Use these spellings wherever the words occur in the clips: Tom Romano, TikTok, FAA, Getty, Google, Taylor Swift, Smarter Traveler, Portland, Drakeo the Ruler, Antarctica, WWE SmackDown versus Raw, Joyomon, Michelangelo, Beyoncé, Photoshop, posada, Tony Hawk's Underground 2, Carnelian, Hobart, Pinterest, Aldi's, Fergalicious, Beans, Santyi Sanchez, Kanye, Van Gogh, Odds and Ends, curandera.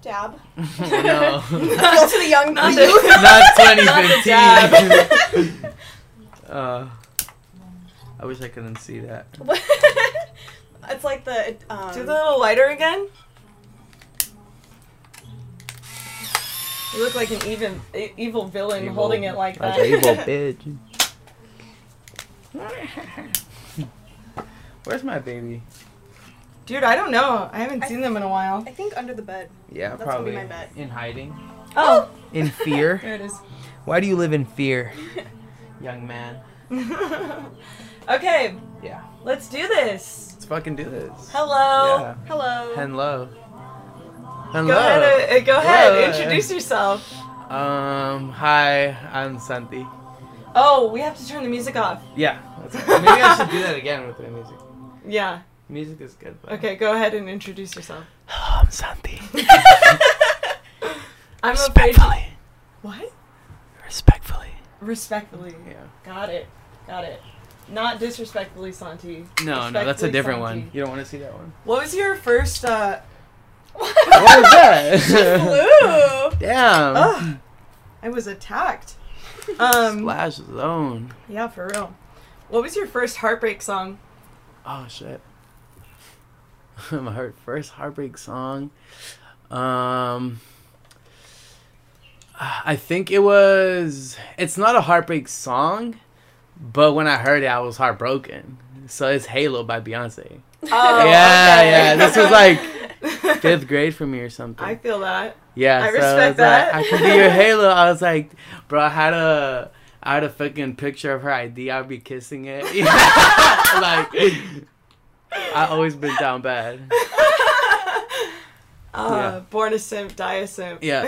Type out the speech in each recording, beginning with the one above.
Dab. No. Go to the young people. Not 2015. I wish I couldn't see that. It's like the... do the little lighter again. You look like an evil villain holding it like that. Like evil bitch. Where's my baby? Dude, I don't know. I haven't seen them in a while. I think under the bed. Yeah, that's probably. That's my bet. In hiding. Oh! In fear? There it is. Why do you live in fear, young man? Okay. Yeah. Let's do this. Let's fucking do this. Hello. Yeah. Hello. Hello. Hello. Go ahead. Introduce yourself. Hi. I'm Santi. Oh, we have to turn the music off. Yeah. That's right. Maybe I should do that again with the music. Yeah. Music is good. But... Okay, go ahead and introduce yourself. Hello, I'm Santi. I'm respectfully. What? Respectfully. Respectfully. Yeah. Got it. Not disrespectfully, Santi. No, that's a different Santi. One. You don't want to see that one. What was your first? What was that? She flew. Damn. Ugh. I was attacked. Splash zone. Yeah, for real. What was your first heartbreak song? Oh shit. My first heartbreak song. I think it was... It's not a heartbreak song, but when I heard it, I was heartbroken. So it's Halo by Beyonce. Oh, yeah, okay. Yeah. This was like 5th grade for me or something. I feel that. Yeah, I respect that. Like, I could be your Halo. I was like, bro, I had a fucking picture of her ID. I'd be kissing it. Like... I always been down bad. Yeah. Born a simp, die a simp. Yeah.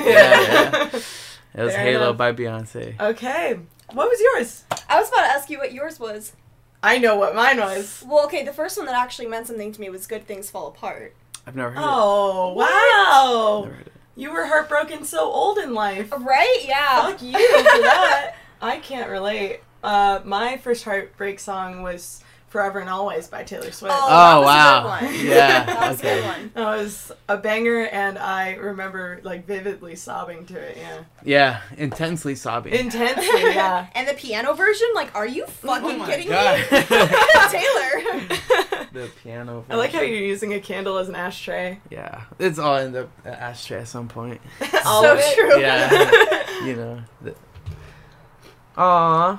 It was Halo by Beyonce. Okay. What was yours? I was about to ask you what yours was. I know what mine was. Well, okay, the first one that actually meant something to me was Good Things Fall Apart. I've never heard it. Oh, wow. Never heard it. You were heartbroken so old in life. Right? Yeah. Fuck you for that. I can't relate. My first heartbreak song was... Forever and Always by Taylor Swift. Oh, wow. That was a good one. Yeah. That was a good one. That was a banger, and I remember, like, vividly sobbing to it, yeah. Yeah, intensely sobbing. Intensely, yeah. And the piano version? Like, are you fucking kidding me? Taylor. The piano version. I like how you're using a candle as an ashtray. Yeah. It's all in the ashtray at some point. All so true. Yeah. You know. Aww.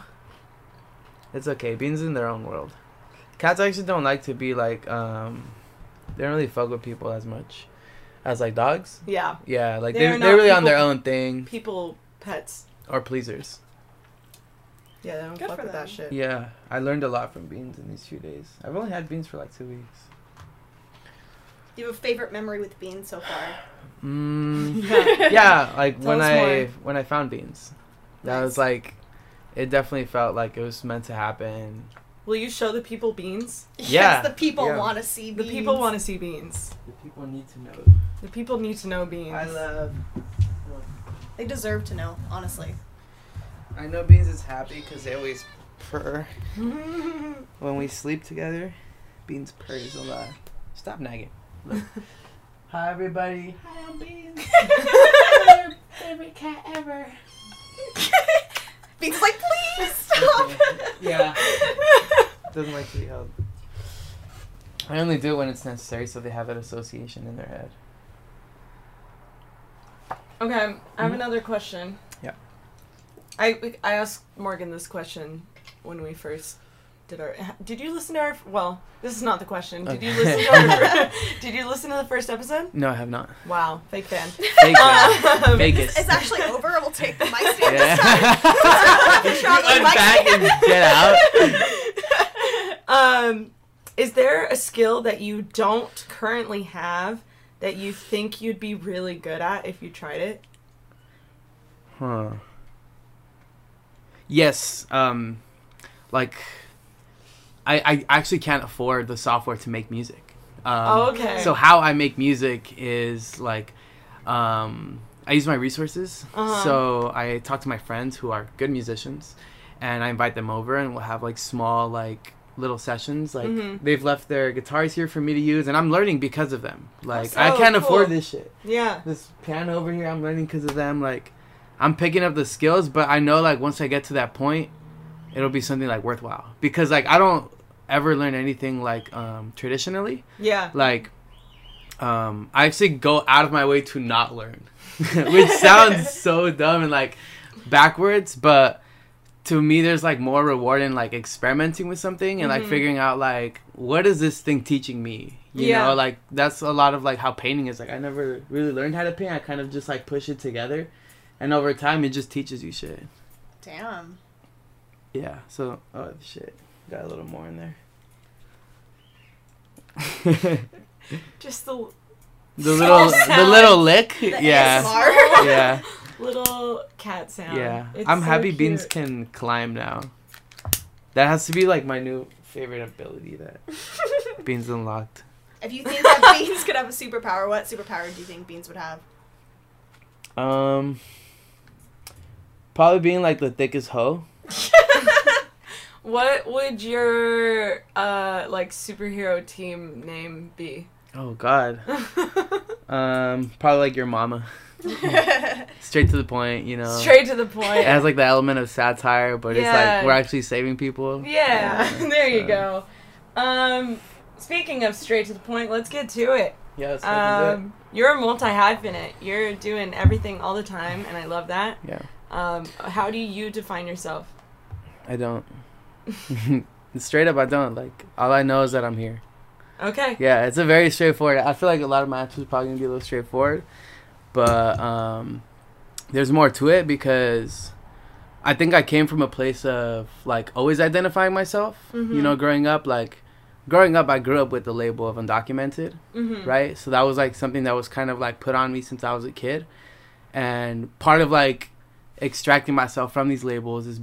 It's okay. Beans in their own world. Cats actually don't like to be like, they don't really fuck with people as much as like dogs. Yeah. Yeah, like they're really people, on their own thing. People, pets. Or pleasers. Yeah, they don't fuck with that shit. Yeah, I learned a lot from Beans in these few days. I've only had Beans for like 2 weeks. Do you have a favorite memory with Beans so far? Yeah, like when I found Beans. That was like, it definitely felt like it was meant to happen. Will you show the people Beans? Yeah. Yes, the people want to see Beans. The people want to see Beans. The people need to know. The people need to know Beans. I love... They deserve to know, honestly. I know Beans is happy because they always purr. When we sleep together, Beans purrs a lot. Stop nagging. Look. Hi, everybody. Hi, I'm Beans. I'm your favorite cat ever. Beans is like, please stop. Yeah. Doesn't like to be held. I only do it when it's necessary, so they have that association in their head. Okay, I have another question. Yeah. I asked Morgan this question when we first did our. Did you listen to our? Well, this is not the question. Did you listen to our? Did you listen to the first episode? No, I have not. Wow, fake fan. Fake fan. Vegas. It's actually over. We'll take the mic stand this time. Unpack and get out. Is there a skill that you don't currently have that you think you'd be really good at if you tried it? Huh. Yes. Like, I actually can't afford the software to make music. Okay. So how I make music is like, I use my resources. Uh-huh. So I talk to my friends who are good musicians, and I invite them over, and we'll have like small like little sessions. Like, they've left their guitars here for me to use, and I'm learning because of them. Like, so I can't afford this shit. Yeah. This piano over here, I'm learning because of them. Like, I'm picking up the skills, but I know, like, once I get to that point, it'll be something, like, worthwhile. Because, like, I don't ever learn anything, like, traditionally. Yeah. Like, I actually go out of my way to not learn, which sounds so dumb and, like, backwards, but to me there's, like, more reward in, like, experimenting with something and, like, figuring out, like, what is this thing teaching me? You know, like, that's a lot of, like, how painting is. Like, I never really learned how to paint. I kind of just, like, push it together, and over time it just teaches you shit. Damn. Yeah, so, oh, shit. Got a little more in there. Just the little lick. The ASMR. Yeah. Little cat sound. Yeah. It's I'm so happy cute. Beans can climb now. That has to be, like, my new favorite ability that Beans unlocked. If you think that Beans could have a superpower, what superpower do you think Beans would have? Probably being, like, the thickest hoe. What would your, like, superhero team name be? Oh, God. Probably, like, your mama. Straight to the point, you know. Straight to the point. It has, like, the element of satire, but it's, like, we're actually saving people. Yeah. There you go. Speaking of straight to the point, let's get to it. Yeah, let's do it. You're a multi-hyphenate. You're doing everything all the time, and I love that. Yeah. How do you define yourself? I don't. Straight up, I don't. Like, all I know is that I'm here. Okay. Yeah, it's a very straightforward. I feel like a lot of my answers are probably going to be a little straightforward. But there's more to it, because I think I came from a place of, like, always identifying myself. You know, growing up, I grew up with the label of undocumented, right? So that was, like, something that was kind of, like, put on me since I was a kid. And part of, like, extracting myself from these labels has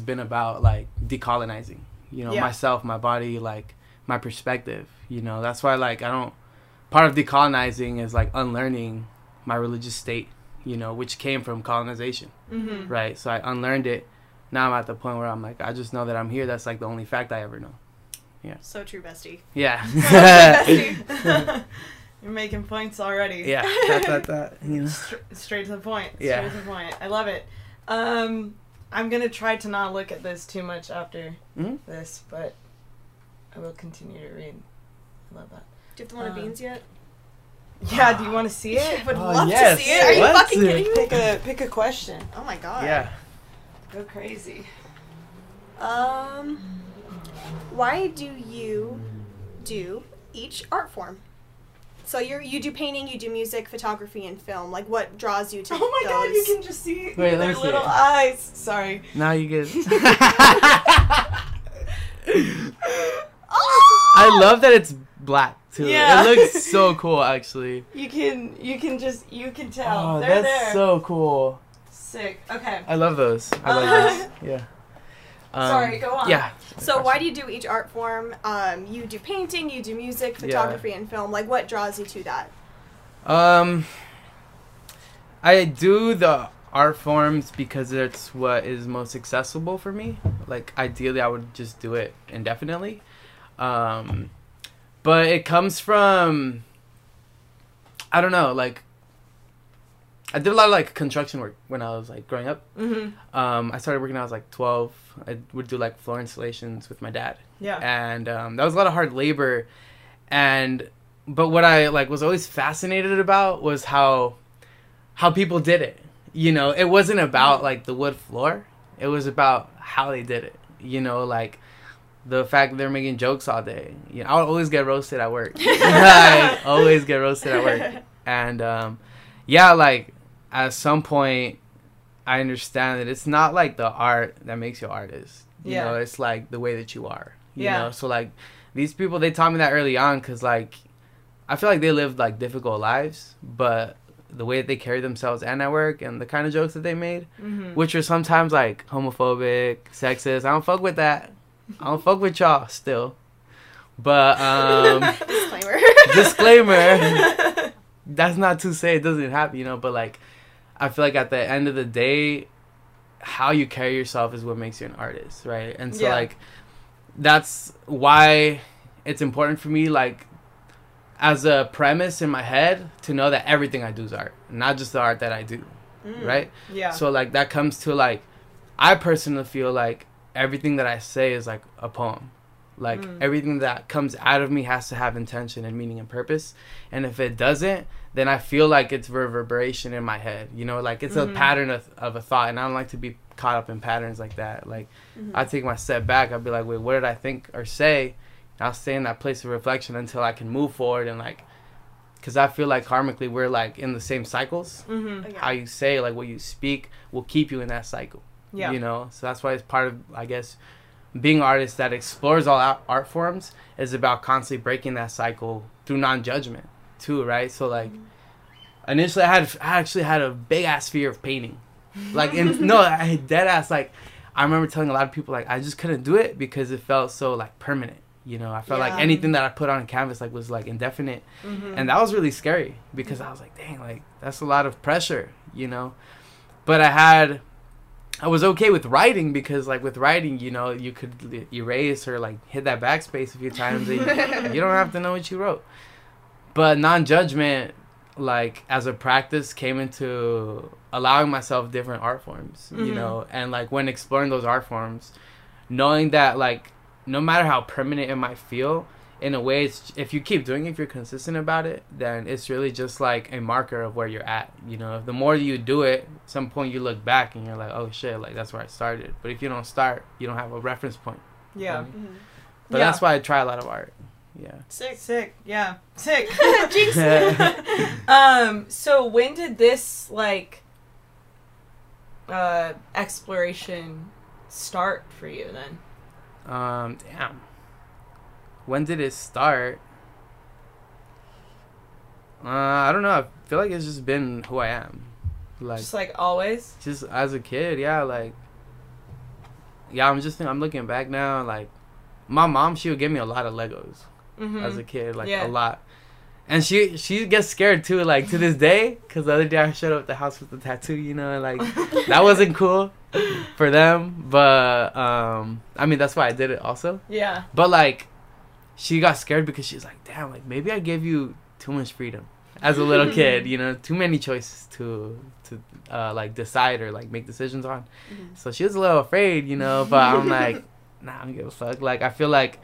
been about, like, decolonizing, you know, myself, my body, like, my perspective, you know. That's why, like, part of decolonizing is, like, unlearning my religious state, you know, which came from colonization, right? So I unlearned it. Now I'm at the point where I'm like, I just know that I'm here. That's, like, the only fact I ever know. Yeah. So true, bestie. Yeah. So true, bestie. You're making points already. Yeah. That, you know. Straight to the point. Yeah. Straight to the point. I love it. I'm going to try to not look at this too much after this, but I will continue to read. I love that. Do you have the one of Beans yet? Yeah, do you want to see it? I would love to see it. Are you fucking kidding me? Pick a question. Oh, my God. Yeah. Go crazy. Why do you do each art form? So you do painting, you do music, photography, and film. Like, what draws you to those? Oh, my God, you can just see their little eyes. Sorry. Now you get it. Oh! I love that it's black, too. Yeah. It looks so cool, actually. You can tell. Oh, that's so cool. Sick. Okay. I love those. Yeah. Sorry, go on. Yeah. So why do you do each art form? You do painting, you do music, photography, and film. Like, what draws you to that? I do the art forms because it's what is most accessible for me. Like, ideally, I would just do it indefinitely. But it comes from, I don't know, like, I did a lot of, like, construction work when I was, like, growing up. I started working when I was, like, 12. I would do, like, floor installations with my dad. Yeah. And that was a lot of hard labor. But what I, like, was always fascinated about was how people did it. You know, it wasn't about, like, the wood floor. It was about how they did it. You know, like, the fact that they're making jokes all day. You know, I would always get roasted at work. I always get roasted at work. And, yeah, like, at some point, I understand that it's not, like, the art that makes you an artist. You know, it's, like, the way that you are. You know? So, like, these people, they taught me that early on because, like, I feel like they lived, like, difficult lives. But the way that they carried themselves and at work and the kind of jokes that they made, which are sometimes, like, homophobic, sexist. I don't fuck with that. I don't fuck with y'all still. But, Disclaimer. That's not to say it doesn't happen, you know, but, like, I feel like at the end of the day, how you carry yourself is what makes you an artist, right? And so, like, that's why it's important for me, like, as a premise in my head, to know that everything I do is art, not just the art that I do, right? Yeah. So, like, that comes to, like, I personally feel like everything that I say is, like, a poem. Like, everything that comes out of me has to have intention and meaning and purpose. And if it doesn't, then I feel like it's reverberation in my head. You know, like, it's a pattern of a thought. And I don't like to be caught up in patterns like that. Like, I take my step back. I'll be like, wait, what did I think or say? And I'll stay in that place of reflection until I can move forward. And, like, because I feel like karmically we're, like, in the same cycles. Okay. How you say, like, what you speak will keep you in that cycle. Yeah. You know? So that's why it's part of, I guess, being an artist that explores all art forms is about constantly breaking that cycle through non-judgment too, right? So, like, initially I actually had a big ass fear of painting, like, and no, I dead ass, like, I remember telling a lot of people, like, I just couldn't do it because it felt so, like, permanent, you know? I felt like anything that I put on canvas, like, was, like, indefinite, and that was really scary because I was like, dang, like, that's a lot of pressure, you know? But I was okay with writing because, like, with writing, you know, you could erase or, like, hit that backspace a few times and you don't have to know what you wrote. But non-judgment, like, as a practice, came into allowing myself different art forms, you know? And, like, when exploring those art forms, knowing that, like, no matter how permanent it might feel, in a way, it's, if you keep doing it, if you're consistent about it, then it's really just, like, a marker of where you're at, you know? The more you do it, at some point you look back and you're like, oh, shit, like, that's where I started. But if you don't start, you don't have a reference point. Yeah. Right? But that's why I try a lot of art. Yeah. Sick. Yeah. Sick. Jinx. So when did this, like, exploration start for you, then? Damn. When did it start? I don't know. I feel like it's just been who I am. Like, just, like, always? Just as a kid, yeah. Like, yeah, I'm looking back now. Like, my mom, she would give me a lot of Legos as a kid. Like, a lot. And she gets scared, too, like, to this day. Because the other day I showed up at the house with the tattoo, you know. And, like, that wasn't cool for them. But, I mean, that's why I did it also. Yeah. But, like, she got scared because she's like, damn, like, maybe I gave you too much freedom as a little kid, you know, too many choices to like, decide or, like, make decisions on. So she was a little afraid, you know, but I'm like, nah, I don't give a fuck. Like, I feel like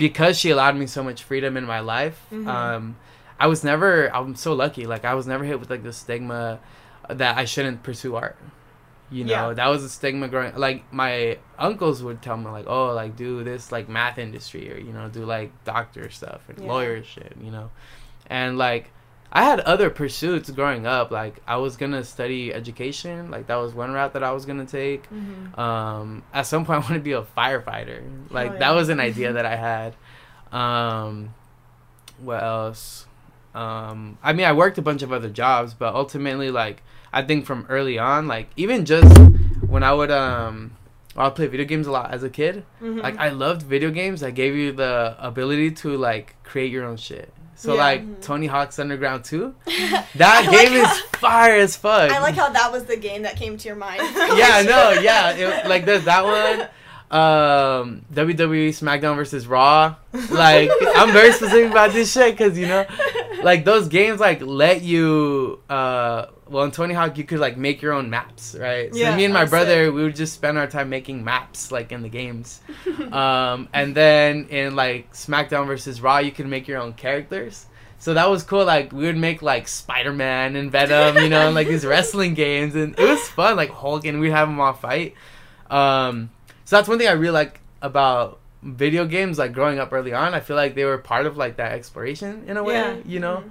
because she allowed me so much freedom in my life, I'm so lucky. Like, I was never hit with, like, the stigma that I shouldn't pursue art. You know, that was a stigma growing. Like, my uncles would tell me, like, oh, like, do this, like, math industry, or, you know, do, like, doctor stuff and lawyer shit, you know. And, like, I had other pursuits growing up. Like, I was going to study education. Like, that was one route that I was going to take. At some point, I wanted to be a firefighter. Like, that was an idea that I had. What else? I mean, I worked a bunch of other jobs, but ultimately, like, I think from early on, like, even just when I would play video games a lot as a kid. Like, I loved video games that gave you the ability to, like, create your own shit. So, like, Tony Hawk's Underground 2, that game is fire as fuck. I like how that was the game that came to your mind. Yeah, no, yeah. It, like, there's that one. WWE SmackDown versus Raw. Like, I'm very specific about this shit because, you know, like, those games, like, let you... well, in Tony Hawk, you could, like, make your own maps, right? So me and my brother, we would just spend our time making maps, like, in the games. And then in, like, SmackDown versus Raw, you can make your own characters. So that was cool. Like, we would make, like, Spider-Man and Venom, you know, and, like, these wrestling games. And it was fun, like, Hulk, and we'd have them all fight. So that's one thing I really like about video games, like, growing up early on. I feel like they were part of, like, that exploration in a way, you know?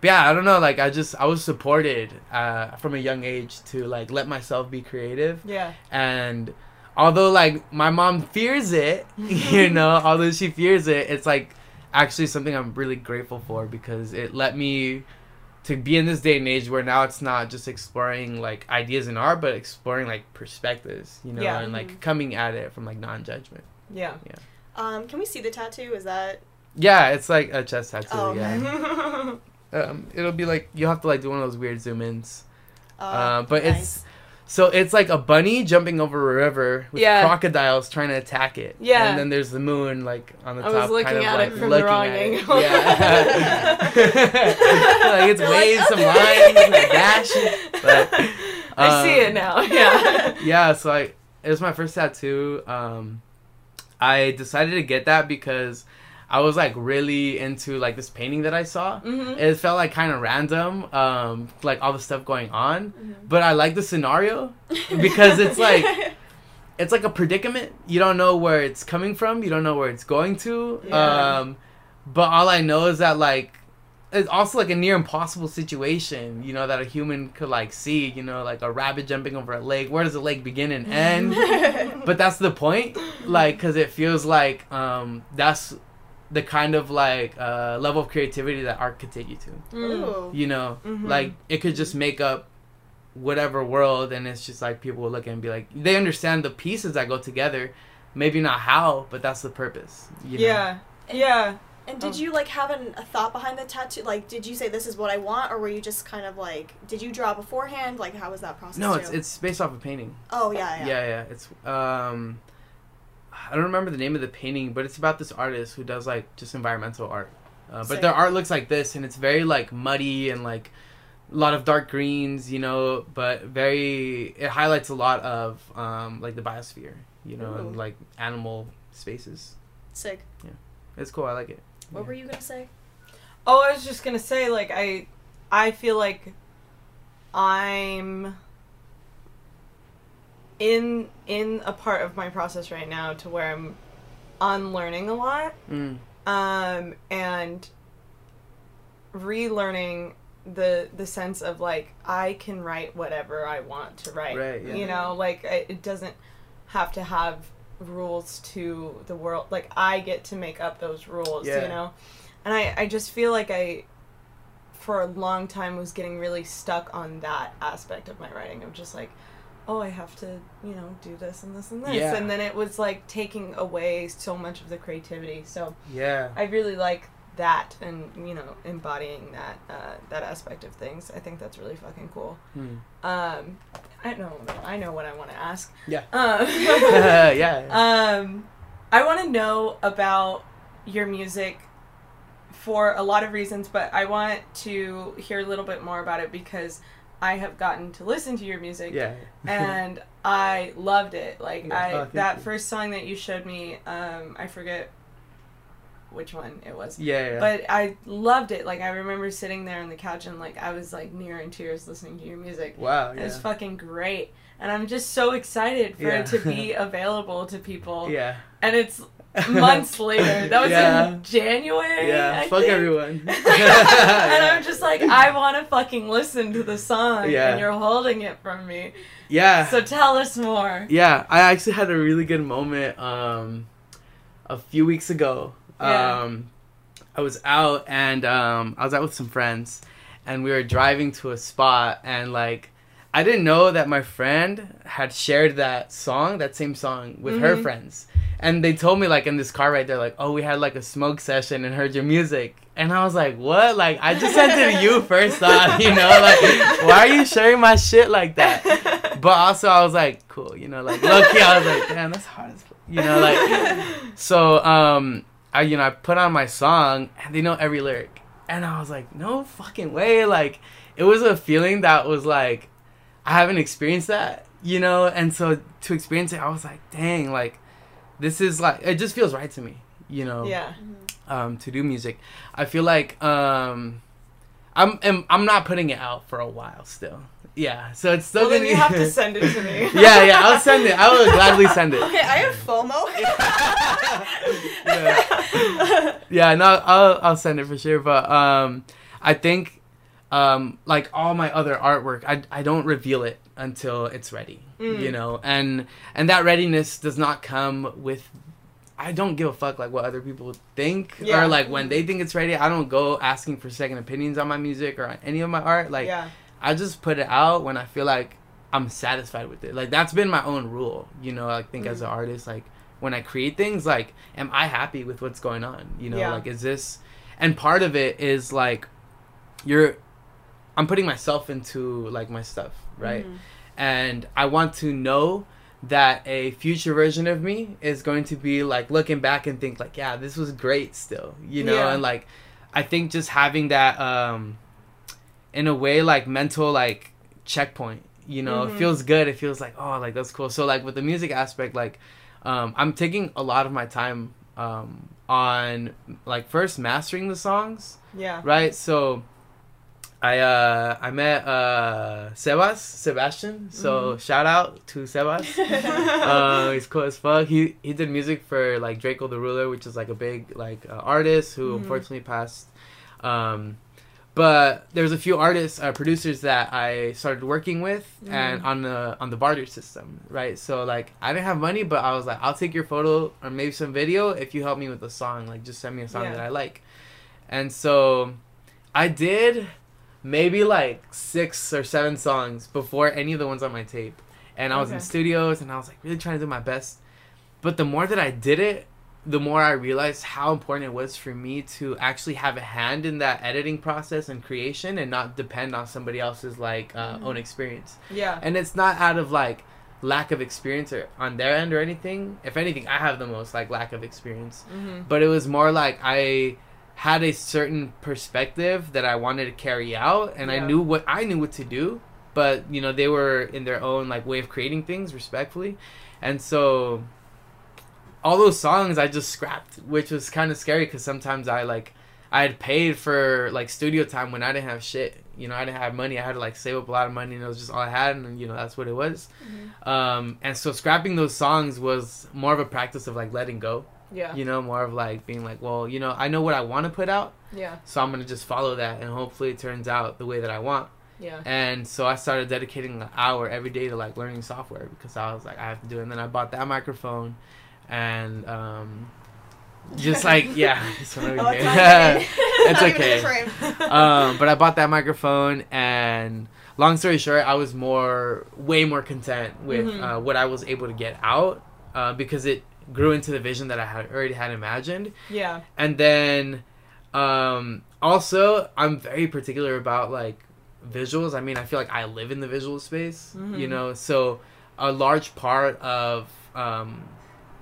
Yeah, I don't know, like, I was supported from a young age to, like, let myself be creative. Yeah. And although, like, my mom fears it, you know, although she fears it, it's, like, actually something I'm really grateful for because it let me to be in this day and age where now it's not just exploring, like, ideas in art, but exploring, like, perspectives, you know, and, like, coming at it from, like, non-judgment. Yeah. Yeah. Can we see the tattoo? Is that... Yeah, it's, like, a chest tattoo, it'll be like, you'll have to, like, do one of those weird zoom-ins. But nice. It's, So it's like a bunny jumping over a river with crocodiles trying to attack it. Yeah. And then there's the moon like on the top. I was looking kind of at like, it from the wrong angle. Yeah. Like it's waves, some lines, some dash. But, I see it now. Yeah. Yeah. So it was my first tattoo. I decided to get that because I was like really into like this painting that I saw. Mm-hmm. It felt like kind of random, like all the stuff going on. Mm-hmm. But I like the scenario because it's like it's like a predicament. You don't know where it's coming from. You don't know where it's going to. Yeah. But all I know is that like it's also like a near impossible situation. You know that a human could like see. You know like a rabbit jumping over a lake. Where does the lake begin and end? But that's the point. Like because it feels like that's the kind of like level of creativity that art could take you to. Ooh. You know, mm-hmm. like it could just make up whatever world, and it's just like people will look and be like, they understand the pieces that go together, maybe not how, but that's the purpose, you know? Yeah. And did you like have a thought behind the tattoo? Like, did you say this is what I want, or were you just kind of like, did you draw beforehand? Like, how was that process? No, it's based off a painting. Oh yeah. Yeah. It's I don't remember the name of the painting, but it's about this artist who does like just environmental art. But their art looks like this, and it's very like muddy and like a lot of dark greens, you know. But it highlights a lot of like the biosphere, you know, and like animal spaces. Sick. Yeah, it's cool. I like it. What were you gonna say? Oh, I was just gonna say like I feel like I'm in a part of my process right now to where I'm unlearning a lot and relearning the sense of like I can write whatever I want to write, you know, like it doesn't have to have rules to the world, like I get to make up those rules, you know. And I just feel like I for a long time was getting really stuck on that aspect of my writing of just like, oh, I have to, you know, do this and this and this. Yeah. And then it was, like, taking away so much of the creativity. So I really like that and, you know, embodying that aspect of things. I think that's really fucking cool. I know what I want to ask. Yeah. I want to know about your music for a lot of reasons, but I want to hear a little bit more about it because I have gotten to listen to your music, and I loved it. Like that first song that you showed me, I forget which one it was. Yeah. But I loved it. Like I remember sitting there on the couch and like I was like near in tears listening to your music. Wow. Yeah. It was fucking great, and I'm just so excited for it to be available to people. Yeah. And it's months later. That was in January. Yeah, I think. Everyone. And I'm just like, I want to fucking listen to the song, and you're holding it from me. Yeah. So tell us more. Yeah, I actually had a really good moment a few weeks ago. I was out, and I was out with some friends, and we were driving to a spot, and like, I didn't know that my friend had shared that same song with her friends. And they told me, like, in this car right there, like, oh, we had, like, a smoke session and heard your music. And I was like, what? Like, I just sent it to you first off, you know? Like, why are you sharing my shit like that? But also, I was like, cool, you know? Like, low-key, I was like, damn, that's hard as fuck. You know, like, so, I put on my song, and they know every lyric. And I was like, no fucking way. Like, it was a feeling that was, like, I haven't experienced that, you know? And so, to experience it, I was like, dang, like, this is like, it just feels right to me, you know. Yeah. To do music, I feel like I'm not putting it out for a while still. Yeah, so it's still. Well, then you have to send it to me. Yeah, I'll send it. I will gladly send it. Okay, I have FOMO. No, I'll send it for sure. But I think like all my other artwork, I don't reveal it until it's ready. You know, and that readiness does not come with, I don't give a fuck like what other people think or like when they think it's ready. I don't go asking for second opinions on my music or on any of my art. Like I just put it out when I feel like I'm satisfied with it. Like that's been my own rule, you know. I think as an artist, like when I create things, like am I happy with what's going on, you know? Like is this, and part of it is like I'm putting myself into like my stuff, right? And I want to know that a future version of me is going to be like looking back and think like, yeah, this was great still, you know? Yeah. And like, I think just having that, in a way, like mental, like checkpoint, you know, mm-hmm. It feels good. It feels like, oh, like that's cool. So like with the music aspect, like, I'm taking a lot of my time, on like first mastering the songs. Yeah. Right. So I met Sebastian. So shout out to Sebastian. He's cool as fuck. He did music for like Drakeo the Ruler, which is like a big like artist who unfortunately passed. But there's a few artists, producers that I started working with, and on the barter system, right? So like I didn't have money, but I was like, I'll take your photo or maybe some video if you help me with a song. Like just send me a song that I like. And so I did maybe like 6 or 7 songs before any of the ones on my tape, and I was in studios and I was like really trying to do my best. But the more that I did it, the more I realized how important it was for me to actually have a hand in that editing process and creation and not depend on somebody else's like own experience. Yeah. And it's not out of like lack of experience or on their end or anything. If anything, I have the most like lack of experience, but it was more like I had a certain perspective that I wanted to carry out, and I knew what to do, but you know, they were in their own like way of creating things respectfully. And so all those songs I just scrapped, which was kind of scary because sometimes I had paid for like studio time when I didn't have shit. You know, I didn't have money. I had to like save up a lot of money, and it was just all I had, and you know, that's what it was. And so scrapping those songs was more of a practice of like letting go. Yeah. You know, more of like being like, well, you know, I know what I want to put out. Yeah. So I'm going to just follow that, and hopefully it turns out the way that I want. Yeah. And so I started dedicating an hour every day to like learning software because I was like, I have to do it. And then I bought that microphone. And just like it's okay. It's okay. But I bought that microphone, and long story short, I was way more content with what I was able to get out because it grew into the vision that I had already had imagined. Yeah. And then also I'm very particular about like visuals. I mean, I feel like I live in the visual space, you know. So a large part of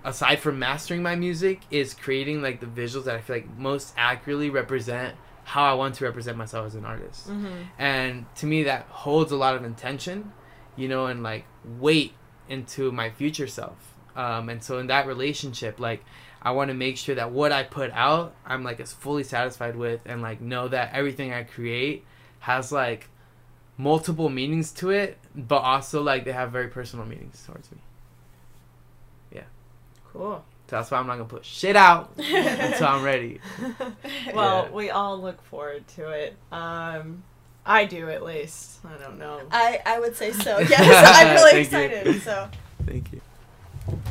aside from mastering my music is creating like the visuals that I feel like most accurately represent how I want to represent myself as an artist. And to me, that holds a lot of intention, you know, and like weight into my future self. And so in that relationship, like I want to make sure that what I put out, I'm like as fully satisfied with, and like know that everything I create has like multiple meanings to it, but also like they have very personal meanings towards me. Cool. So that's why I'm not going to put shit out until I'm ready. Well, we all look forward to it. I do, at least. I don't know. I would say so. Yes, I'm really excited. You. So. Thank you.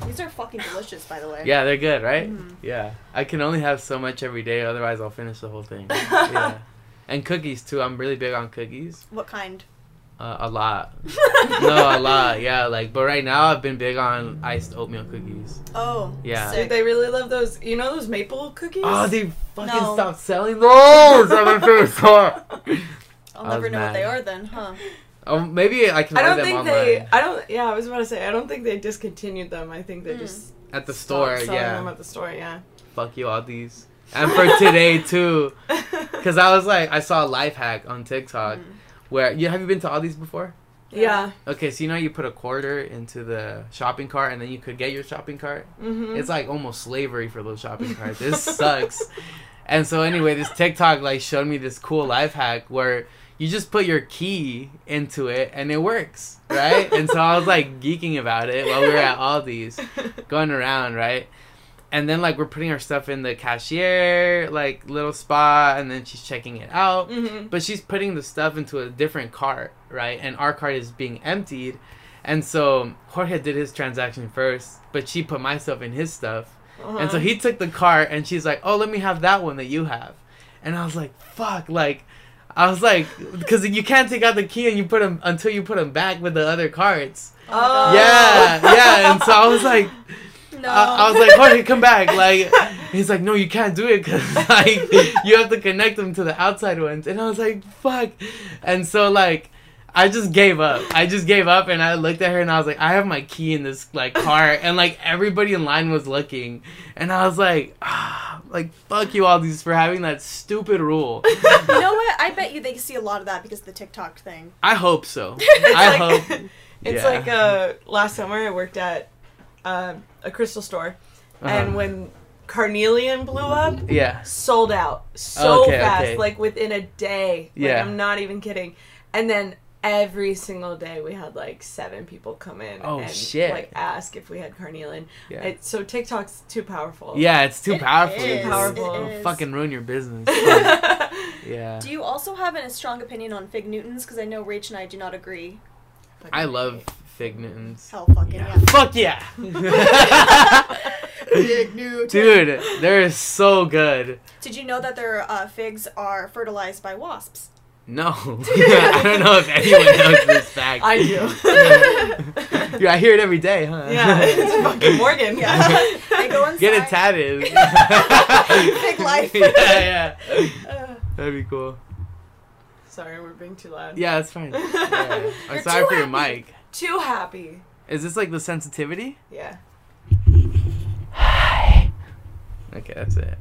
These are fucking delicious, by the way. Yeah, they're good, right? Yeah. I can only have so much every day, otherwise I'll finish the whole thing. Yeah. And cookies, too. I'm really big on cookies. What kind? A lot. No, a lot, yeah. Like, but right now I've been big on iced oatmeal cookies. Oh, yeah. Sick. Dude, they really love those. You know those maple cookies? Oh, they fucking stopped selling those at my favorite store. I'll never know what they are then, huh? Oh, maybe I can order them online. I was about to say, I don't think they discontinued them. I think they just at the store, yeah. Selling them at the store, yeah. Fuck you, Aldi's. And for today too, because I was like, I saw a life hack on TikTok. Where have you been to Aldi's before? Yeah. Okay, so you know you put a quarter into the shopping cart, and then you could get your shopping cart. It's like almost slavery for those shopping carts. This sucks. And so anyway, this TikTok like showed me this cool life hack where you just put your key into it and it works, right? And so I was like geeking about it while we were at Aldi's, going around, right? And then, like, we're putting our stuff in the cashier, like, little spot, and then she's checking it out. But she's putting the stuff into a different cart, right? And our cart is being emptied. And so Jorge did his transaction first, but she put my stuff in his stuff. And so he took the cart, and she's like, oh, let me have that one that you have. And I was like, fuck, like... I was like, because you can't take out the key and you put them until you put them back with the other carts. Oh. Yeah. And so I was like... No. I was like, Jorge, come back. Like, he's like, no, you can't do it because like you have to connect them to the outside ones. And I was like, fuck. And so like I just gave up. And I looked at her and I was like, I have my key in this like car, and like everybody in line was looking, and I was like, ah, like fuck you Aldi's for having that stupid rule. You know what? I bet you they see a lot of that because of the TikTok thing. I hope so. I hope. It's like last summer I worked at a crystal store, and when Carnelian blew up, sold out so fast, like within a day. Like, I'm not even kidding. And then every single day we had like 7 people come in like ask if we had Carnelian. So TikTok's too powerful. It's too powerful. It'll fucking ruin your business. Do you also have a strong opinion on Fig Newtons? Because I know Rach and I do not agree. I love Fig Newtons. Hell fucking yeah. Fuck yeah! Fig Newton. Dude, they're so good. Did you know that their figs are fertilized by wasps? No. I don't know if anyone knows this fact. I do. I hear it every day, huh? Yeah, it's fucking Morgan. Yeah. They go inside. Get a tatted. Fig life. Yeah, yeah. That'd be cool. Sorry, we're being too loud. Yeah, that's fine. Yeah. I'm sorry for your mic. Too happy. Is this like the sensitivity? Yeah. Hi. Okay, that's it.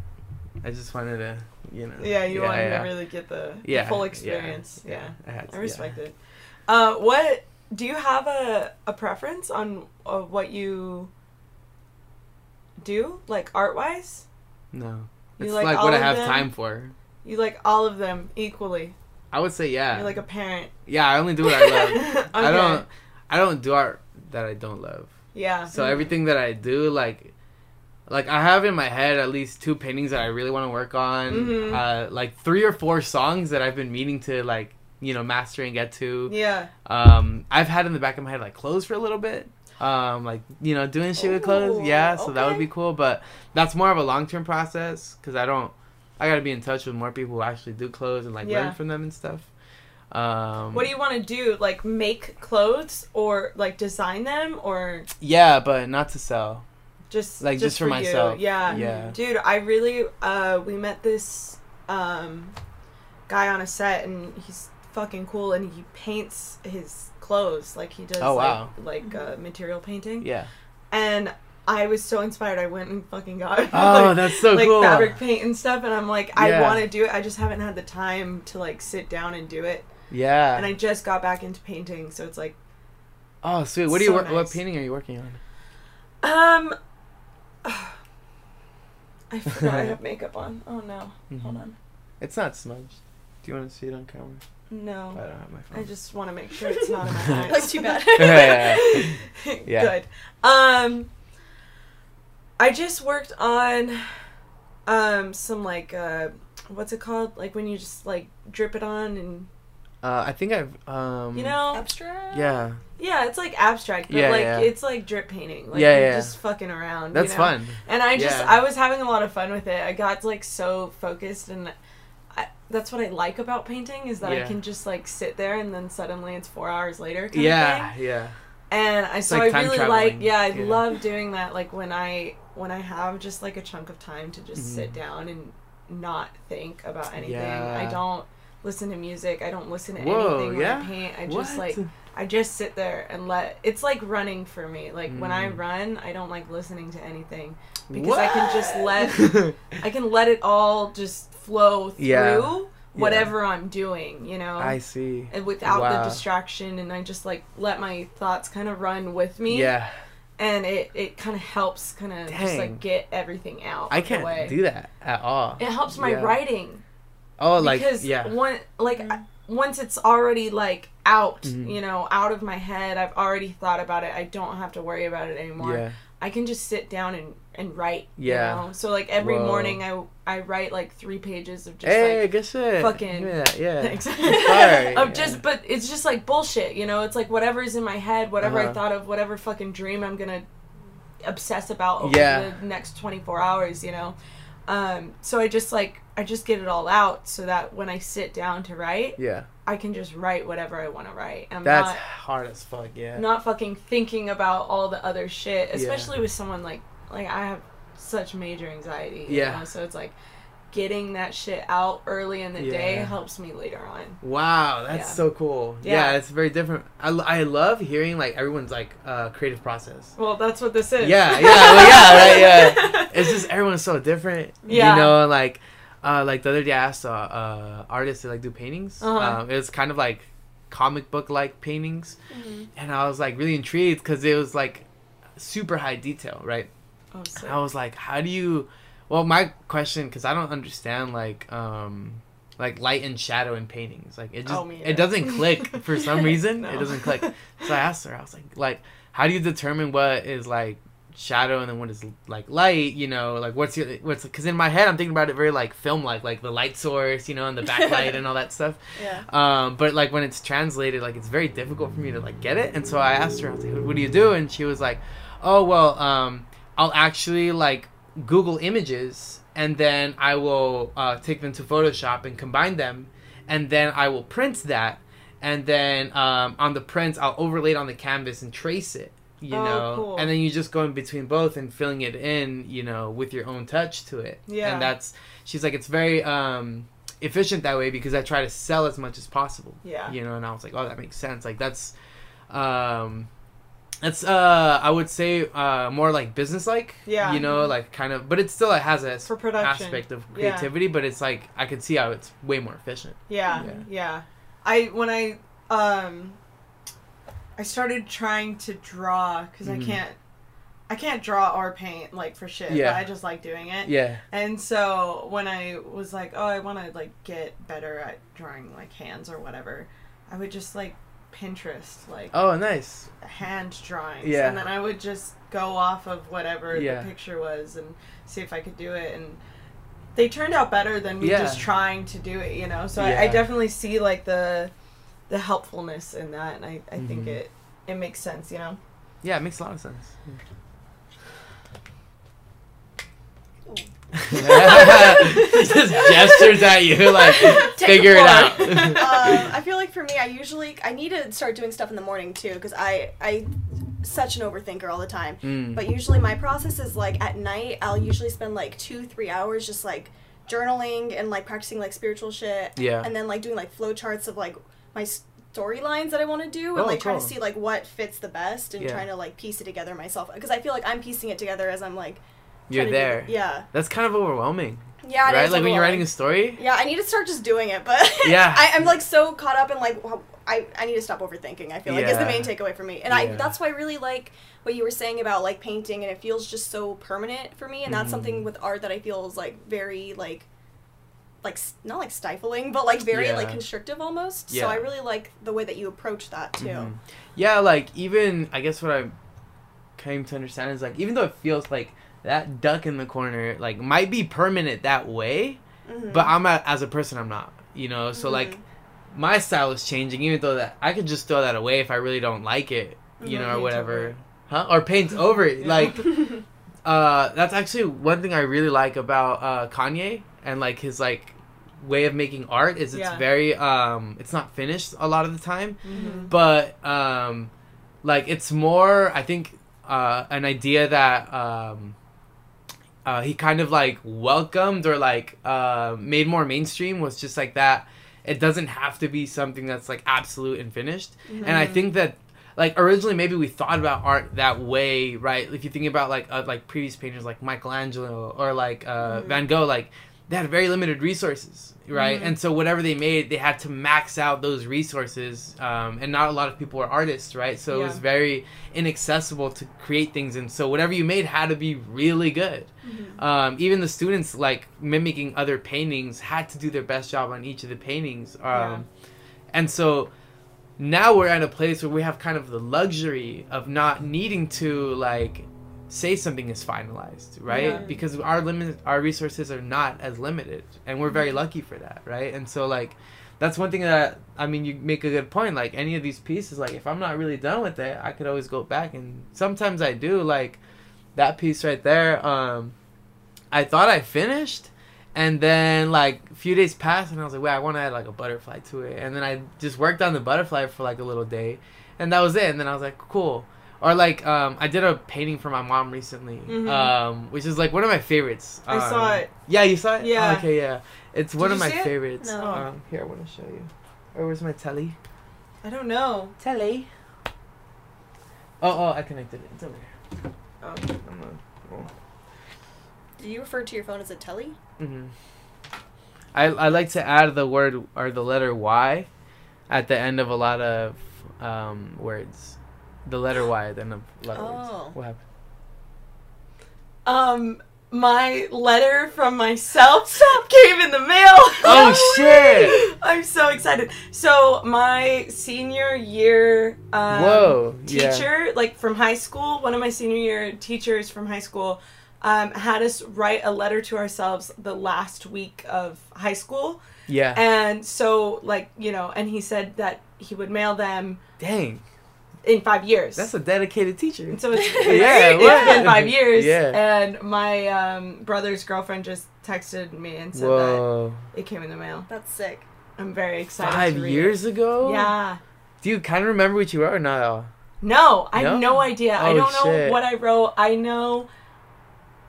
I just wanted to... You know, you wanted to really get the full experience. I respect it. What do you have a preference on what you do, like art wise? No, it's like what I have time for. You like all of them equally? I would say you're like a parent. Yeah, I only do what I love. Okay. I don't do art that I don't love. Yeah. So everything that I do, like I have in my head at least 2 paintings that I really want to work on, like 3 or 4 songs that I've been meaning to like, you know, master and get to. Yeah. I've had in the back of my head like clothes for a little bit, like, you know, doing shit with clothes. Yeah, so that would be cool, but that's more of a long term process because I gotta be in touch with more people who actually do clothes and like learn from them and stuff. What do you want to do? Like make clothes or like design them or? Yeah, but not to sell. Just for myself. Yeah. Dude, I really, we met this guy on a set, and he's fucking cool, and he paints his clothes. Like, he does, material painting. Yeah. And I was so inspired, I went and fucking got it. Oh, like, that's so cool. Like, fabric paint and stuff, and I'm like, I want to do it. I just haven't had the time to, like, sit down and do it. Yeah. And I just got back into painting, so it's like... Oh, sweet. What What painting are you working on? I forgot I have makeup on. Oh no. Mm-hmm. Hold on. It's not smudged. Do you want to see it on camera? No. I don't have my phone. I just want to make sure it's not in my eyes. That's too bad. Yeah. Good. I just worked on some like what's it called? Like when you just like drip it on and I think I've you know, abstract? Yeah. Yeah, it's like abstract, but it's like drip painting. Like you're just fucking around. That's fun. And I just I was having a lot of fun with it. I got like so focused, and that's what I like about painting is that I can just like sit there and then suddenly it's 4 hours later. Kind of thing. And I really traveling. I love doing that. Like when I have just like a chunk of time to just sit down and not think about anything. Yeah. I don't listen to music. I don't listen to anything when I paint. I just I just sit there and it's like running for me. Like when I run, I don't like listening to anything because I can just let it all just flow through whatever I'm doing, you know? I see. And without the distraction, and I just like let my thoughts kind of run with me. Yeah. And it kind of helps kind of just like get everything out. I can't do that at all. It helps my writing. Oh, like, because once it's already like out, you know, out of my head, I've already thought about it. I don't have to worry about it anymore. Yeah. I can just sit down and write. Yeah. You know? So like every morning I write like 3 pages of just good shit. Fucking thanks. Sorry. But it's just like bullshit, you know. It's like whatever's in my head, whatever I thought of, whatever fucking dream I'm gonna obsess about over the next 24 hours, you know. So I just get it all out so that when I sit down to write, I can just write whatever I want to write. That's hard as fuck, not fucking thinking about all the other shit, especially with someone like I have such major anxiety, you know? So it's like getting that shit out early in the day helps me later on. Wow, that's so cool. Yeah, it's very different. I love hearing like everyone's like creative process. Well, that's what this is. Yeah, yeah. It's just everyone's so different. Yeah, you know, like the other day I asked artists to like do paintings. Uh-huh. It was kind of like comic book like paintings, and I was like really intrigued because it was like super high detail, right? Oh, I was like, how do you? Well, my question, because I don't understand like light and shadow in paintings. Like it just it doesn't click for some reason. No. It doesn't click. So I asked her. I was like how do you determine what is like shadow and then what is like light? You know, like what's because in my head I'm thinking about it very like film like the light source, you know, and the backlight and all that stuff. Yeah. But like when it's translated, like it's very difficult for me to like get it. And so I asked her. I was like, what do you do? And she was like, oh well, I'll actually like Google images and then I will take them to Photoshop and combine them and then I will print that and then on the prints I'll overlay it on the canvas and trace it, you know, cool. And then you just go in between both and filling it in, you know, with your own touch to it. Yeah. And that's, she's like, it's very efficient that way because I try to sell as much as possible. Yeah. You know, and I was like, oh, that makes sense. Like that's I would say more like business-like, you know, like kind of, but it still has a aspect of creativity, but it's like I could see how it's way more efficient. Yeah. When I started trying to draw because I can't draw or paint like for shit. Yeah. But I just like doing it. Yeah. And so when I was like, oh, I want to like get better at drawing like hands or whatever, I would just like Pinterest like hand drawings and then I would just go off of whatever the picture was and see if I could do it, and they turned out better than me just trying to do it, you know. So I definitely see like the helpfulness in that, and I think it makes sense, you know. Yeah, it makes a lot of sense. Just gestures at you like figure it out. I feel like for me I need to start doing stuff in the morning too because I such an overthinker all the time, but usually my process is like at night I'll usually spend like 2-3 hours just like journaling and like practicing like spiritual shit, and then like doing like flow charts of like my storylines that I want to do and like trying to see like what fits the best and trying to like piece it together myself because I feel like I'm piecing it together as I'm like you're there. Yeah. That's kind of overwhelming. Yeah. Right? Like when you're writing a story? Yeah, I need to start just doing it, but I'm like so caught up in like, I need to stop overthinking, I feel like is the main takeaway for me. And that's why I really like what you were saying about like painting, and it feels just so permanent for me, and that's something with art that I feel is like very like not like stifling, but like very like constrictive almost. Yeah. So I really like the way that you approach that too. Mm-hmm. Yeah, like even, I guess what I came to understand is like, even though it feels like that duck in the corner like might be permanent that way, but I'm not, as a person I'm not, you know, so like my style is changing, even though that I could just throw that away if I really don't like it, you know, or whatever, or paint over it. Like that's actually one thing I really like about Kanye and like his like way of making art is it's very it's not finished a lot of the time, but like it's more, I think, an idea that he kind of like welcomed or like made more mainstream was just like that it doesn't have to be something that's like absolute and finished. And I think that like originally maybe we thought about art that way, right? If you think about like previous painters like Michelangelo or like Van Gogh, like they had very limited resources, right? And so whatever they made, they had to max out those resources, and not a lot of people were artists, right? So it was very inaccessible to create things, and so whatever you made had to be really good. Even the students, like, mimicking other paintings had to do their best job on each of the paintings. And so now we're at a place where we have kind of the luxury of not needing to, like, say something is finalized, right? Because our resources are not as limited, and we're very lucky for that, right? And so like that's one thing that, I mean, you make a good point, like any of these pieces, like if I'm not really done with it, I could always go back, and sometimes I do, like that piece right there, I thought I finished, and then like a few days passed and I was like, wait, I want to add like a butterfly to it, and then I just worked on the butterfly for like a little day, and that was it, and then I was like, cool, Or like, I did a painting for my mom recently, which is like one of my favorites. I saw it. Yeah, you saw it? Yeah. Oh, okay, yeah. It's one of my favorites. No. Here, I want to show you. Or where's my telly? I don't know. Telly. Oh, I connected it. It's over here. Oh. Do you refer to your phone as a telly? Mm-hmm. I like to add the word or the letter Y at the end of a lot of words. The letter Y at the end of a lot of words. What happened? My letter from myself came in the mail. Oh, shit. I'm so excited. So my senior year teacher, like from high school, one of my senior year teachers from high school had us write a letter to ourselves the last week of high school. Yeah. And so, like, you know, and he said that he would mail them. Dang. In 5 years. That's a dedicated teacher. And so it's, it's been 5 years. Yeah. And my brother's girlfriend just texted me and said that it came in the mail. That's sick. I'm very excited. 5 years ago? Yeah. Do you kind of remember what you wrote or not at all? No, I have no idea. Oh, I don't know what I wrote. I know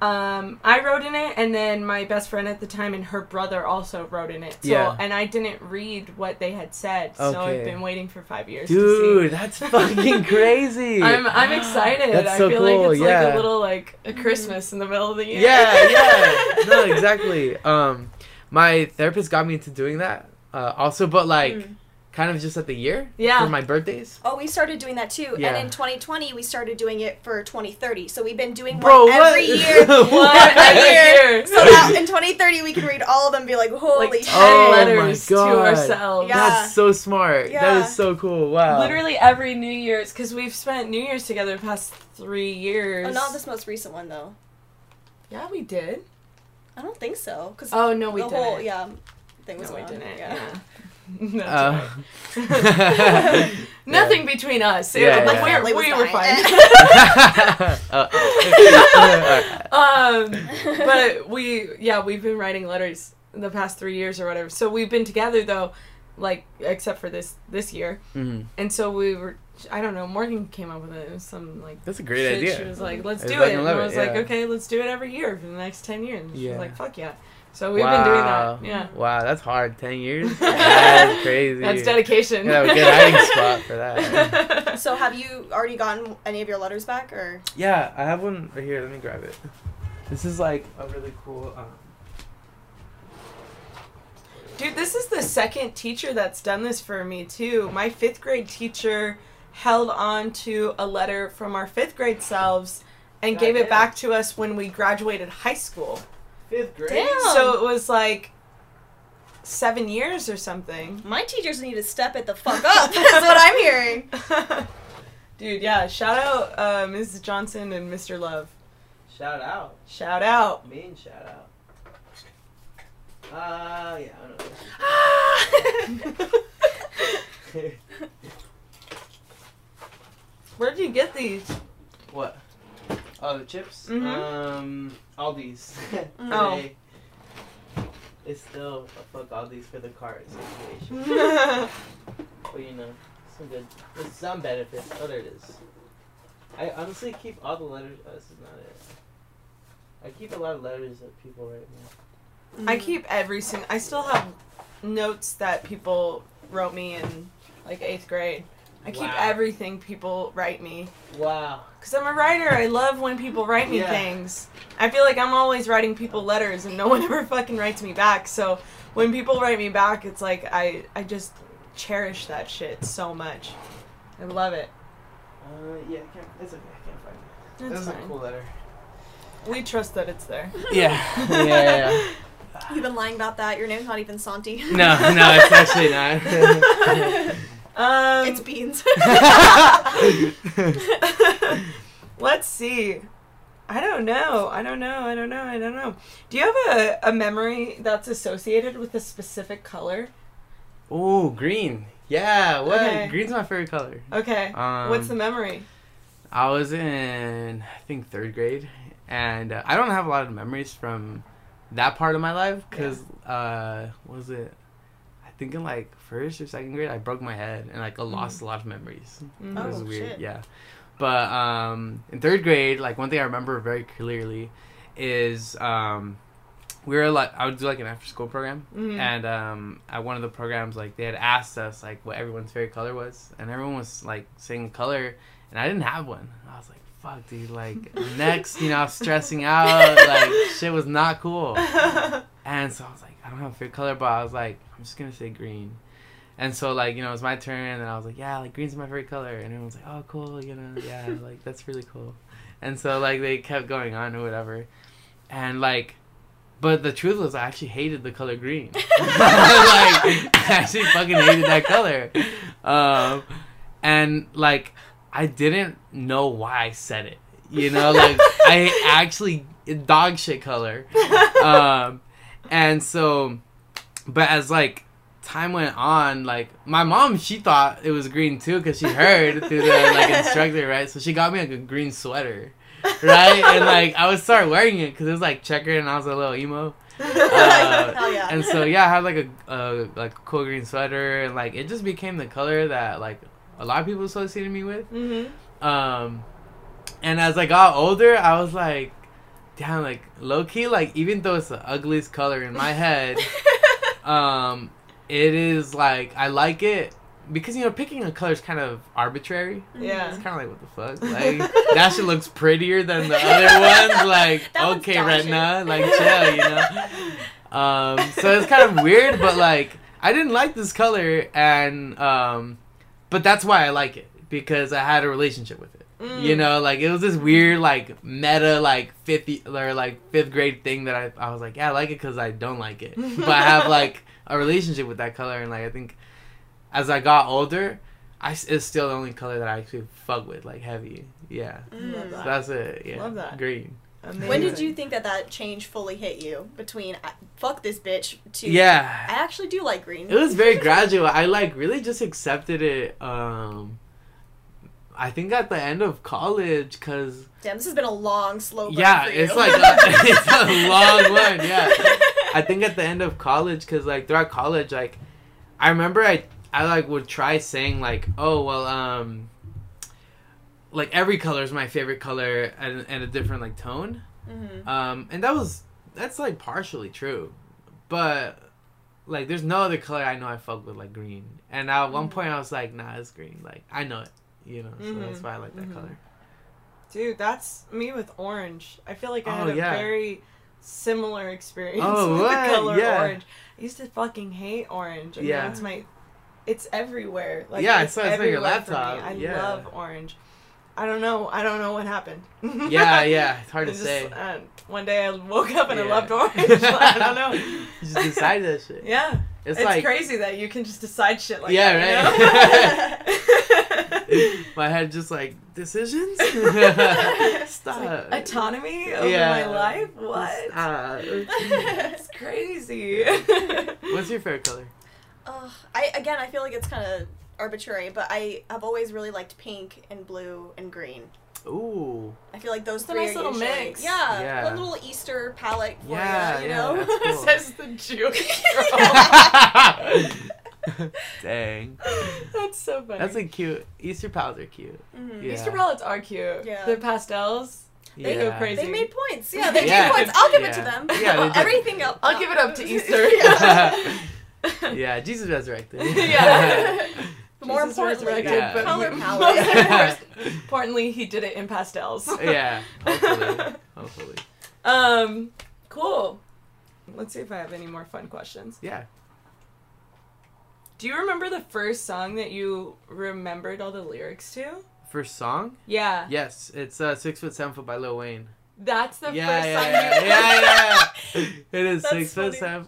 I wrote in it, and then my best friend at the time and her brother also wrote in it. So, and I didn't read what they had said, so I've been waiting for 5 years to see. Dude, that's fucking crazy. I'm excited. That's so cool. I feel like it's like a little, like, a Christmas in the middle of the year. Yeah, yeah. No, exactly. My therapist got me into doing that also, but, like, kind of just at the year for my birthdays. Oh, we started doing that too. Yeah. And in 2020, we started doing it for 2030. So we've been doing one every year. Every year. So that in 2030, we can read all of them and be like, holy shit. 10 letters to ourselves. Yeah. That's so smart. Yeah. That is so cool. Wow. Literally every New Year's, because we've spent New Year's together the past 3 years. Oh, not this most recent one, though. Yeah, we did. I don't think so. Cause we didn't. Whole, thing was going on. Yeah. Nothing between us. We were fine. But we've been writing letters the past 3 years or whatever. So we've been together though, like except for this year. Mm-hmm. And so we were. I don't know. Morgan came up with it. It was some like that's a great idea. She was like, "Let's do it." And I was like, "Okay, let's do it every year for the next 10 years." And she was like, "Fuck yeah." So we've been doing that. Yeah. Wow, that's hard. 10 years? That's crazy. That's dedication. Yeah, we get a hiding spot for that. Yeah. So have you already gotten any of your letters back? Or? Yeah, I have one right here. Let me grab it. This is like a really cool... Dude, this is the second teacher that's done this for me, too. My 5th grade teacher held on to a letter from our 5th grade selves and gave it back to us when we graduated high school. 5th grade. Damn. So it was like 7 years or something. My teachers need to step it the fuck up. That's what I'm hearing. Dude, yeah. Shout out Mrs. Johnson and Mr. Love. Shout out. Shout out. Mean shout out. Yeah, I don't know. Where'd you get these? What? Oh, the chips? Mm-hmm. Aldi's. Oh. It's still a fuck Aldi's for the cart situation. But you know, some good. There's some benefits. Oh, there it is. I honestly keep all the letters. Oh, this is not it. I keep a lot of letters of people right now. Mm-hmm. I keep every single. I still have notes that people wrote me in like 8th grade. I keep everything people write me. Wow. Because I'm a writer. I love when people write me things. I feel like I'm always writing people letters and no one ever fucking writes me back. So when people write me back, it's like I just cherish that shit so much. I love it. Yeah, it's okay. I can't find it. That's fine. A cool letter. We trust that it's there. Yeah. You've been lying about that. Your name's not even Santi. No, it's actually not. It's Beans. Let's see. I don't know. Do you have a memory that's associated with a specific color? Ooh, green. Yeah, what? Okay. Green's my favorite color. Okay. What's the memory? I was in, I think, 3rd grade. And I don't have a lot of memories from that part of my life. Because, what was it? I think in like 1st or 2nd grade I broke my head and like I lost a lot of memories. It was weird. Shit. Yeah, But in third grade, like, one thing I remember very clearly is we were like, I would do like an after school program, mm-hmm. and at one of the programs, like, they had asked us like what everyone's favorite color was, and everyone was like saying color, and I didn't have one. I was like, fuck, dude, like, next, you know, I was stressing out, like, shit was not cool. And so I was like, I don't have a favorite color, but I was like, I'm just gonna say green. And so, like, you know, it was my turn, and I was like, yeah, like, green's my favorite color. And everyone's like, oh, cool, you know, yeah, like, that's really cool. And so, like, they kept going on or whatever. And, like, but the truth was I actually hated the color green. Like, I actually fucking hated that color. And, like, I didn't know why I said it. You know, like, I actually, dog shit color. And so, but as, like, time went on, like, my mom, she thought it was green too, because she heard through the, like, instructor, right? So she got me like a green sweater, right? And, like, I would start wearing it because it was like checkered and I was a little emo. Hell yeah. And so, yeah, I had like a cool green sweater, and, like, it just became the color that, like, a lot of people associated me with. Mm-hmm. And as I got older, I was like, damn, like, low-key, like, even though it's the ugliest color in my head, it is, like, I like it because, you know, picking a color is kind of arbitrary. Yeah. It's kind of like, what the fuck? Like, that shit looks prettier than the other ones. Like, that okay, retina. Like, chill, you know? So it's kind of weird, but, like, I didn't like this color, and, but that's why I like it, because I had a relationship with it. Mm. You know, like, it was this weird, like, meta, like, fifth grade thing that I was like, yeah, I like it because I don't like it. But I have, like, a relationship with that color, and, like, I think as I got older, it's still the only color that I actually fuck with, like, heavy. Yeah. Love that. So that's it. Yeah. Love that. Green. Amazing. When did you think that change fully hit you, between fuck this bitch to, yeah, I actually do like green? It was very gradual. I, like, really just accepted it, I think at the end of college, because... Damn, this has been a long, slow burn. Yeah, for you. It's like it's a long one, yeah. I think at the end of college, because, like, throughout college, like, I remember I like, would try saying, like, oh, well, like, every color is my favorite color and a different, like, tone. Mm-hmm. And that's, like, partially true. But, like, there's no other color I know I fuck with, like, green. And at one point I was like, nah, it's green. Like, I know it, you know, so that's why I like that color. Dude, that's me with orange. I feel like I had a very similar experience with the color orange. I used to fucking hate orange. And now it's everywhere. Like, yeah, it's everywhere on your laptop. For me. I love orange. I don't know what happened. Yeah. It's hard to say. One day I woke up and I loved orange. I don't know. You just decided that shit. Yeah. It's like, crazy that you can just decide shit like that. Yeah, right? You know? My head just like, decisions? Stop. Like, autonomy over my life? What? Stop. It's crazy. What's your favorite color? I feel like it's kind of arbitrary, but I have always really liked pink and blue and green. Ooh. I feel like those three are usually... It's a nice little mix. Yeah. A little Easter palette for you, you know? Cool. Says the Jewish girl. Dang. That's so funny. That's a cute... Easter palettes are cute. Mm-hmm. Yeah. Easter palettes are cute. Yeah. The pastels... They go crazy. They made points. Yeah, they made points. I'll give it to them. Yeah, everything else... I'll give it up to Easter. Yeah, Jesus resurrected. Yeah. More importantly, but color palette. Importantly, he did it in pastels. Yeah, hopefully. Cool. Let's see if I have any more fun questions. Yeah. Do you remember the first song that you remembered all the lyrics to? First song? Yeah. Yes, it's 6 Foot 7 Foot by Lil Wayne. That's the first song you remember. Yeah. It is. That's 6 foot 7.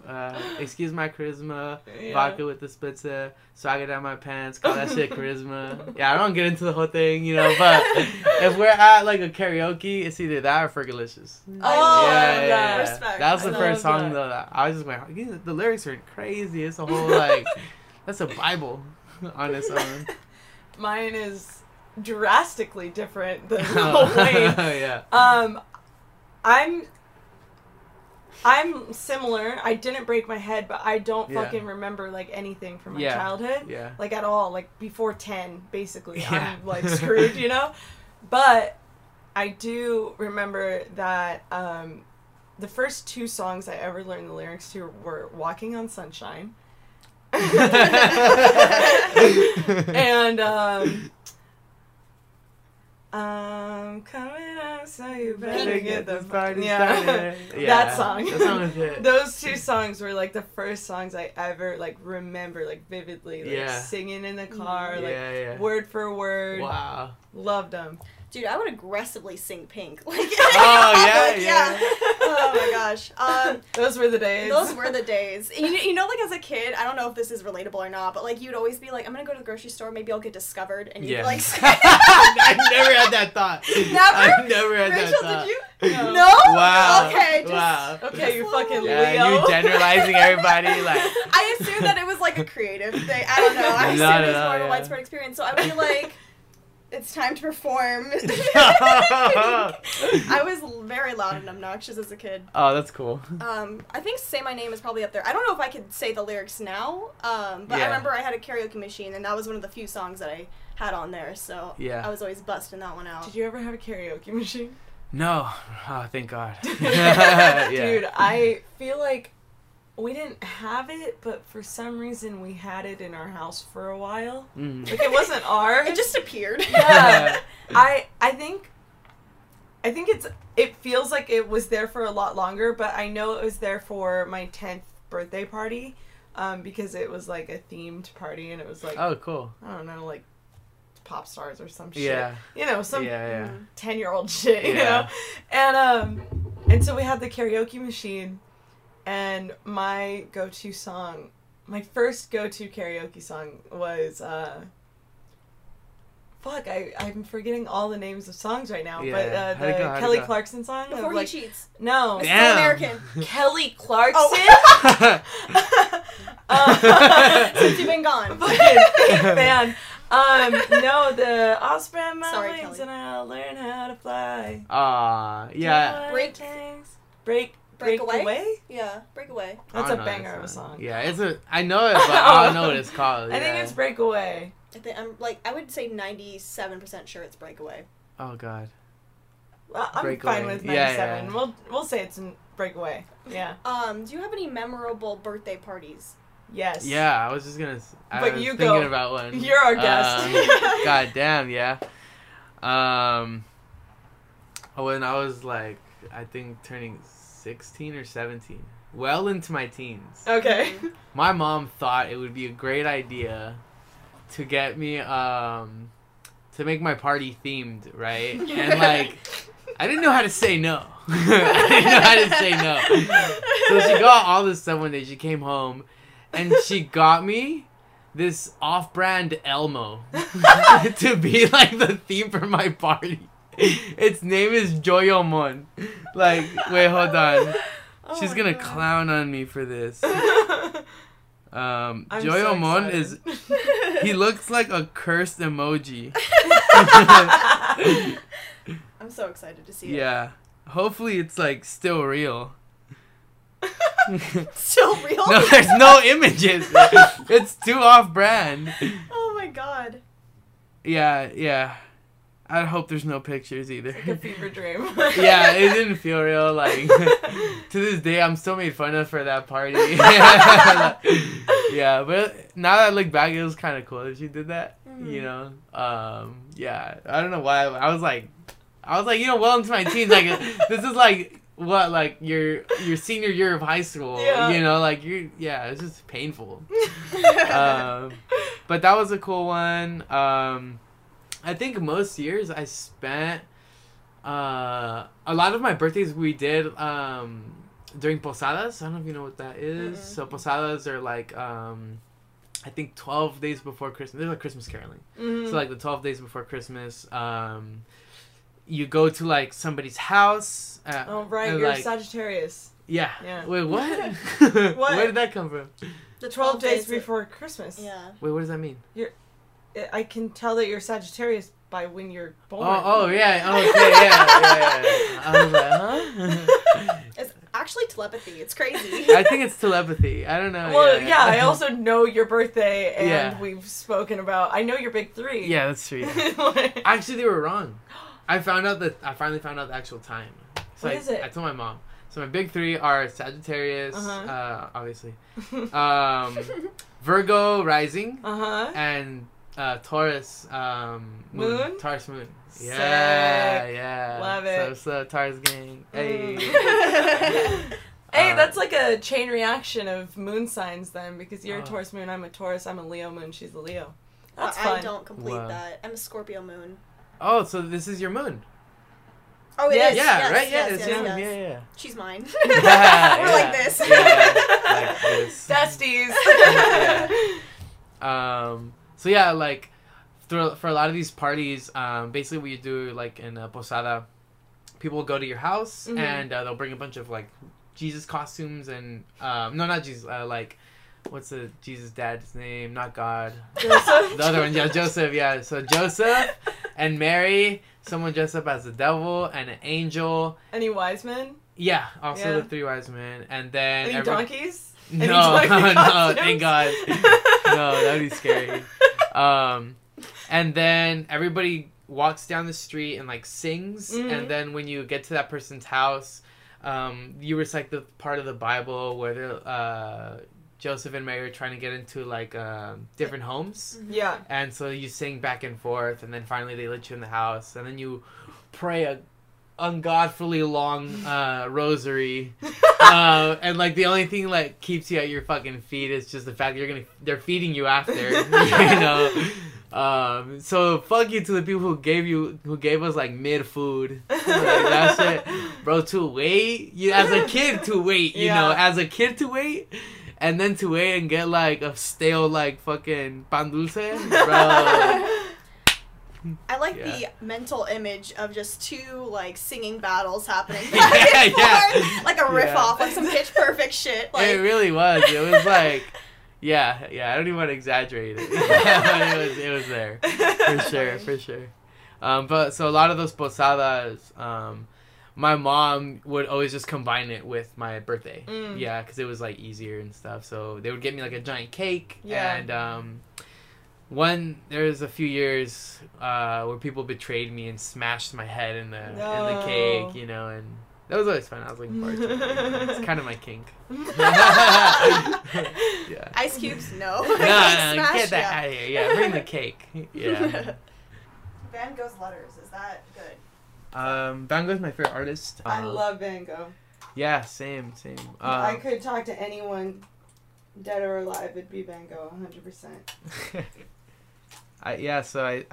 Excuse my charisma. Yeah. Vodka with the spitzer. Swagger down my pants. Call that shit charisma. Yeah, I don't get into the whole thing, you know, but if we're at, like, a karaoke, it's either that or Fergalicious. Oh, yeah. Respect. That was the first song, though. That I was just like, the lyrics are crazy. It's a whole, like, that's a Bible on its own. Mine is drastically different than the whole way. Yeah. I'm similar. I didn't break my head, but I don't fucking remember, like, anything from my childhood. Yeah. Like, at all. Like, before 10, basically. Yeah. I'm, like, screwed, you know? But I do remember that the first two songs I ever learned the lyrics to were Walking on Sunshine. And I'm coming up, so you better get the party started. Yeah. That song. That song is it. Those two songs were like the first songs I ever like remember like vividly, like singing in the car, like word for word. Wow. Loved them. Dude, I would aggressively sing Pink. Like, oh my gosh. Those were the days. Those were the days. You know, like as a kid, I don't know if this is relatable or not, but like you'd always be like, I'm gonna go to the grocery store, maybe I'll get discovered, and you'd be like, I never had that thought. Never? I never had Rachel, that thought. Did you? No. Wow. Okay. Just, wow. Okay, you fucking Leo. You're generalizing everybody. Like, I assume that it was like a creative thing. I don't know. I assume it was more of a widespread experience. So I would be like, it's time to perform. I was very loud and obnoxious as a kid. Oh, that's cool. I think Say My Name is probably up there. I don't know if I could say the lyrics now, but I remember I had a karaoke machine, and that was one of the few songs that I had on there, so I was always busting that one out. Did you ever have a karaoke machine? No. Oh, thank God. Dude, I feel like we didn't have it, but for some reason we had it in our house for a while. Mm. Like, it wasn't ours. It just appeared. Yeah. I think it feels like it was there for a lot longer, but I know it was there for my 10th birthday party, because it was like a themed party, and it was like, oh, cool. I don't know, like pop stars or some shit. Yeah. You know, some 10-year-old shit, you know? And so we had the karaoke machine. And my go-to song, my first go-to karaoke song was, I'm forgetting all the names of songs right now, but the Kelly Clarkson song. Before He Cheats. No. Damn. American. Kelly Clarkson? Oh. Since you've been gone. Man. No, the I'll spread my wings and I'll learn how to fly. Breakaway? Yeah, Breakaway. That's a banger of a song. Yeah, it's a... I know it, but I don't know what it's called. I think it's Breakaway. I would say 97% sure it's Breakaway. Oh, God. Well, I'm fine with 97. Yeah. We'll say it's Breakaway. Yeah. Do you have any memorable birthday parties? Yes. Yeah, I was just gonna... I was thinking about one. You're our guest. God damn, yeah. When I was, like, I think turning 16 or 17, well into my teens. Okay. My mom thought it would be a great idea to get me, to make my party themed, right? And like, I didn't know how to say no. So she got all this stuff one day. She came home and she got me this off-brand Elmo to be like the theme for my party. Its name is Joyomon. Like, wait, hold on. Oh, she's gonna clown on me for this. Joyomon is... He looks like a cursed emoji. I'm so excited to see it. Yeah. Hopefully it's, like, still real. Still real? No, there's no images. It's too off-brand. Oh, my God. Yeah. I hope there's no pictures either. It's like a fever dream. Yeah, it didn't feel real. Like, to this day, I'm still made fun of for that party. Yeah, but now that I look back, it was kind of cool that she did that. Mm-hmm. You know, yeah. I don't know why. I was like, you know, well into my teens. Like, this is like what, like your senior year of high school. Yeah. You know, like it's just painful. But that was a cool one. I think most years I spent, a lot of my birthdays we did during posadas. I don't know if you know what that is. Mm-hmm. So posadas are like, I think 12 days before Christmas. They're like Christmas caroling. Mm-hmm. So like the 12 days before Christmas, you go to like somebody's house. Oh, right. You're like, Sagittarius. Yeah. Wait, what? Where did that come from? The 12 days before Christmas. Yeah. Wait, what does that mean? I can tell that you're Sagittarius by when you're born. Oh, yeah. I was like, huh? It's actually telepathy. It's crazy. I think it's telepathy. I don't know. Well, yeah. I also know your birthday, and we've spoken about... I know your big three. Yeah, that's true. Actually, they were wrong. I finally found out the actual time. So what is it? I told my mom. So my big three are Sagittarius, obviously, Virgo rising, and Taurus moon. Taurus moon. Sick. Yeah. Love it. So it's the Taurus gang. Hey. Hey, that's like a chain reaction of moon signs then, because you're a Taurus moon, I'm a Taurus, I'm a Leo moon, she's a Leo. That's fun. I don't complete that. I'm a Scorpio moon. Oh, so this is your moon. Oh, it is. Yeah, yes, right? Yeah, yes, it's yes, yes. Yeah. She's mine. Yeah, we're like this. Yeah, like this. Besties. Yeah. So, yeah, like, for a lot of these parties, basically what you do, like, in a posada, people will go to your house, and they'll bring a bunch of, like, Jesus costumes and... no, not Jesus. Like, what's the Jesus dad's name? Not God. Joseph? The other one. Yeah, Joseph. Yeah, so Joseph and Mary... Someone dressed up as the devil and an angel. Any wise men? Yeah, also the three wise men. And then... Any donkeys? No, no, thank God. No, that would be scary. And then everybody walks down the street and, like, sings. Mm-hmm. And then when you get to that person's house, you recite the part of the Bible where they're... Joseph and Mary were trying to get into, like, different homes. Yeah. And so you sing back and forth, and then finally they let you in the house. And then you pray a ungodfully long rosary. And, like, the only thing, like, keeps you at your fucking feet is just the fact that they're feeding you after, you know? So fuck you to the people who gave us like mid food. Like, that's it. Bro, to wait? As a kid to wait. And then to wait and get, like, a stale, like, fucking pan dulce, bro. I like the mental image of just two, like, singing battles happening. Like a riff-off, like some Pitch Perfect shit. Like... It really was. It was, like, I don't even want to exaggerate it. it was there. For sure. But, so a lot of those posadas... my mom would always just combine it with my birthday. Mm. Yeah, because it was, like, easier and stuff. So they would get me, like, a giant cake. Yeah. And there was a few years where people betrayed me and smashed my head in the cake, you know, and that was always fun. I was looking forward to it. It's kind of my kink. Yeah. Ice cubes, no. No, get that out of here. Yeah, bring the cake. Yeah. Van Gogh's letters, is that good? Van Gogh's my favorite artist. I love Van Gogh. Yeah, same. I could talk to anyone, dead or alive, it'd be Van Gogh, 100%. I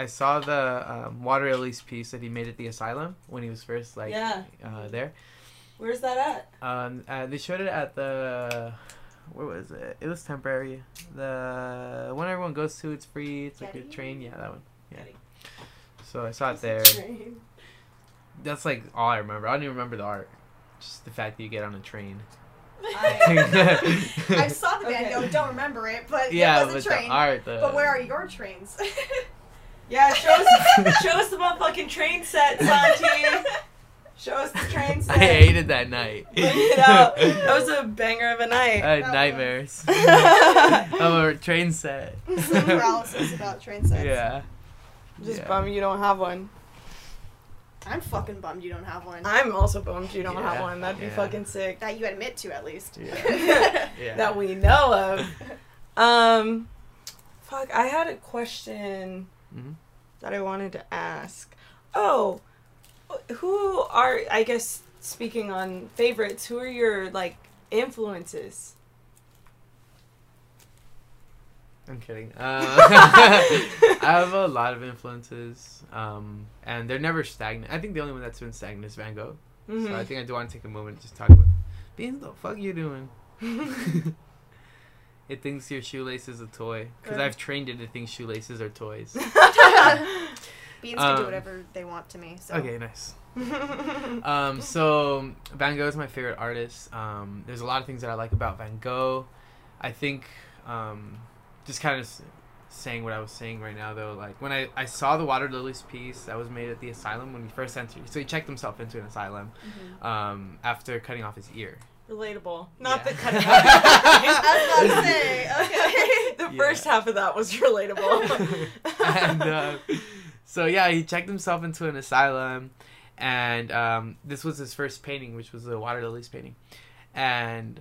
saw the water lilies piece that he made at the asylum when he was first, like, there. Where's that at? They showed it at the... Where was it? It was temporary. The one everyone goes to, it's free, it's Getty? Like a train. Yeah, that one. Yeah. Getty. So I saw it there. That's, like, all I remember. I don't even remember the art. Just the fact that you get on a train. I saw the video, don't remember it, but it was a train. The art, but where are your trains? Yeah, show us the motherfucking train set, Santi. Show us the train set. I hated that night. Look it up. That was a banger of a night. I had nightmares. Of a train set. Some paralysis about train sets. Yeah. Just bummed you don't have one. I'm fucking bummed you don't have one. I'm also bummed you don't have one. That'd be fucking sick. That you admit to, at least. Yeah. That we know of. Fuck, I had a question that I wanted to ask. Oh, who are, I guess, speaking on favorites, who are your, like, influences? I'm kidding. I have a lot of influences, and they're never stagnant. I think the only one that's been stagnant is Van Gogh. Mm-hmm. So I think I do want to take a moment and just talk about Beans, the fuck you doing? It thinks your shoelace is a toy. Because I've trained it to think shoelaces are toys. Beans can do whatever they want to me. So. Okay, nice. So Van Gogh is my favorite artist. There's a lot of things that I like about Van Gogh. I think... just kind of saying what I was saying right now, though. Like, when I saw the water lilies piece that was made at the asylum when we first entered. So he checked himself into an asylum after cutting off his ear. Relatable. Not the cutting off I was about to say, okay. The first half of that was relatable. And So yeah, he checked himself into an asylum, and this was his first painting, which was the water lilies painting. And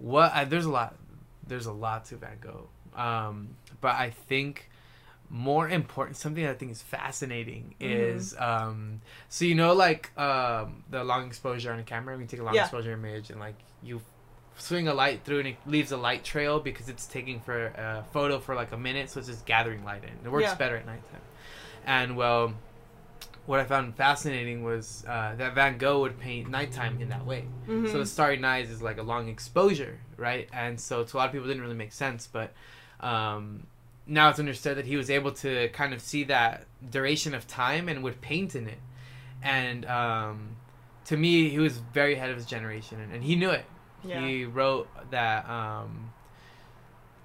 there's a lot to Van Gogh, but I think more important, something that I think is fascinating, is so you know, like the long exposure on a camera, we take a long exposure image and like you swing a light through and it leaves a light trail because it's taking for a photo for like a minute, so it's just gathering light in. It works better at nighttime. And well, what I found fascinating was that Van Gogh would paint nighttime in that way. So the Starry Night is like a long exposure, right? And so to a lot of people it didn't really make sense, but now it's understood that he was able to kind of see that duration of time and would paint in it. And to me, he was very ahead of his generation, and he knew it. Yeah. He wrote that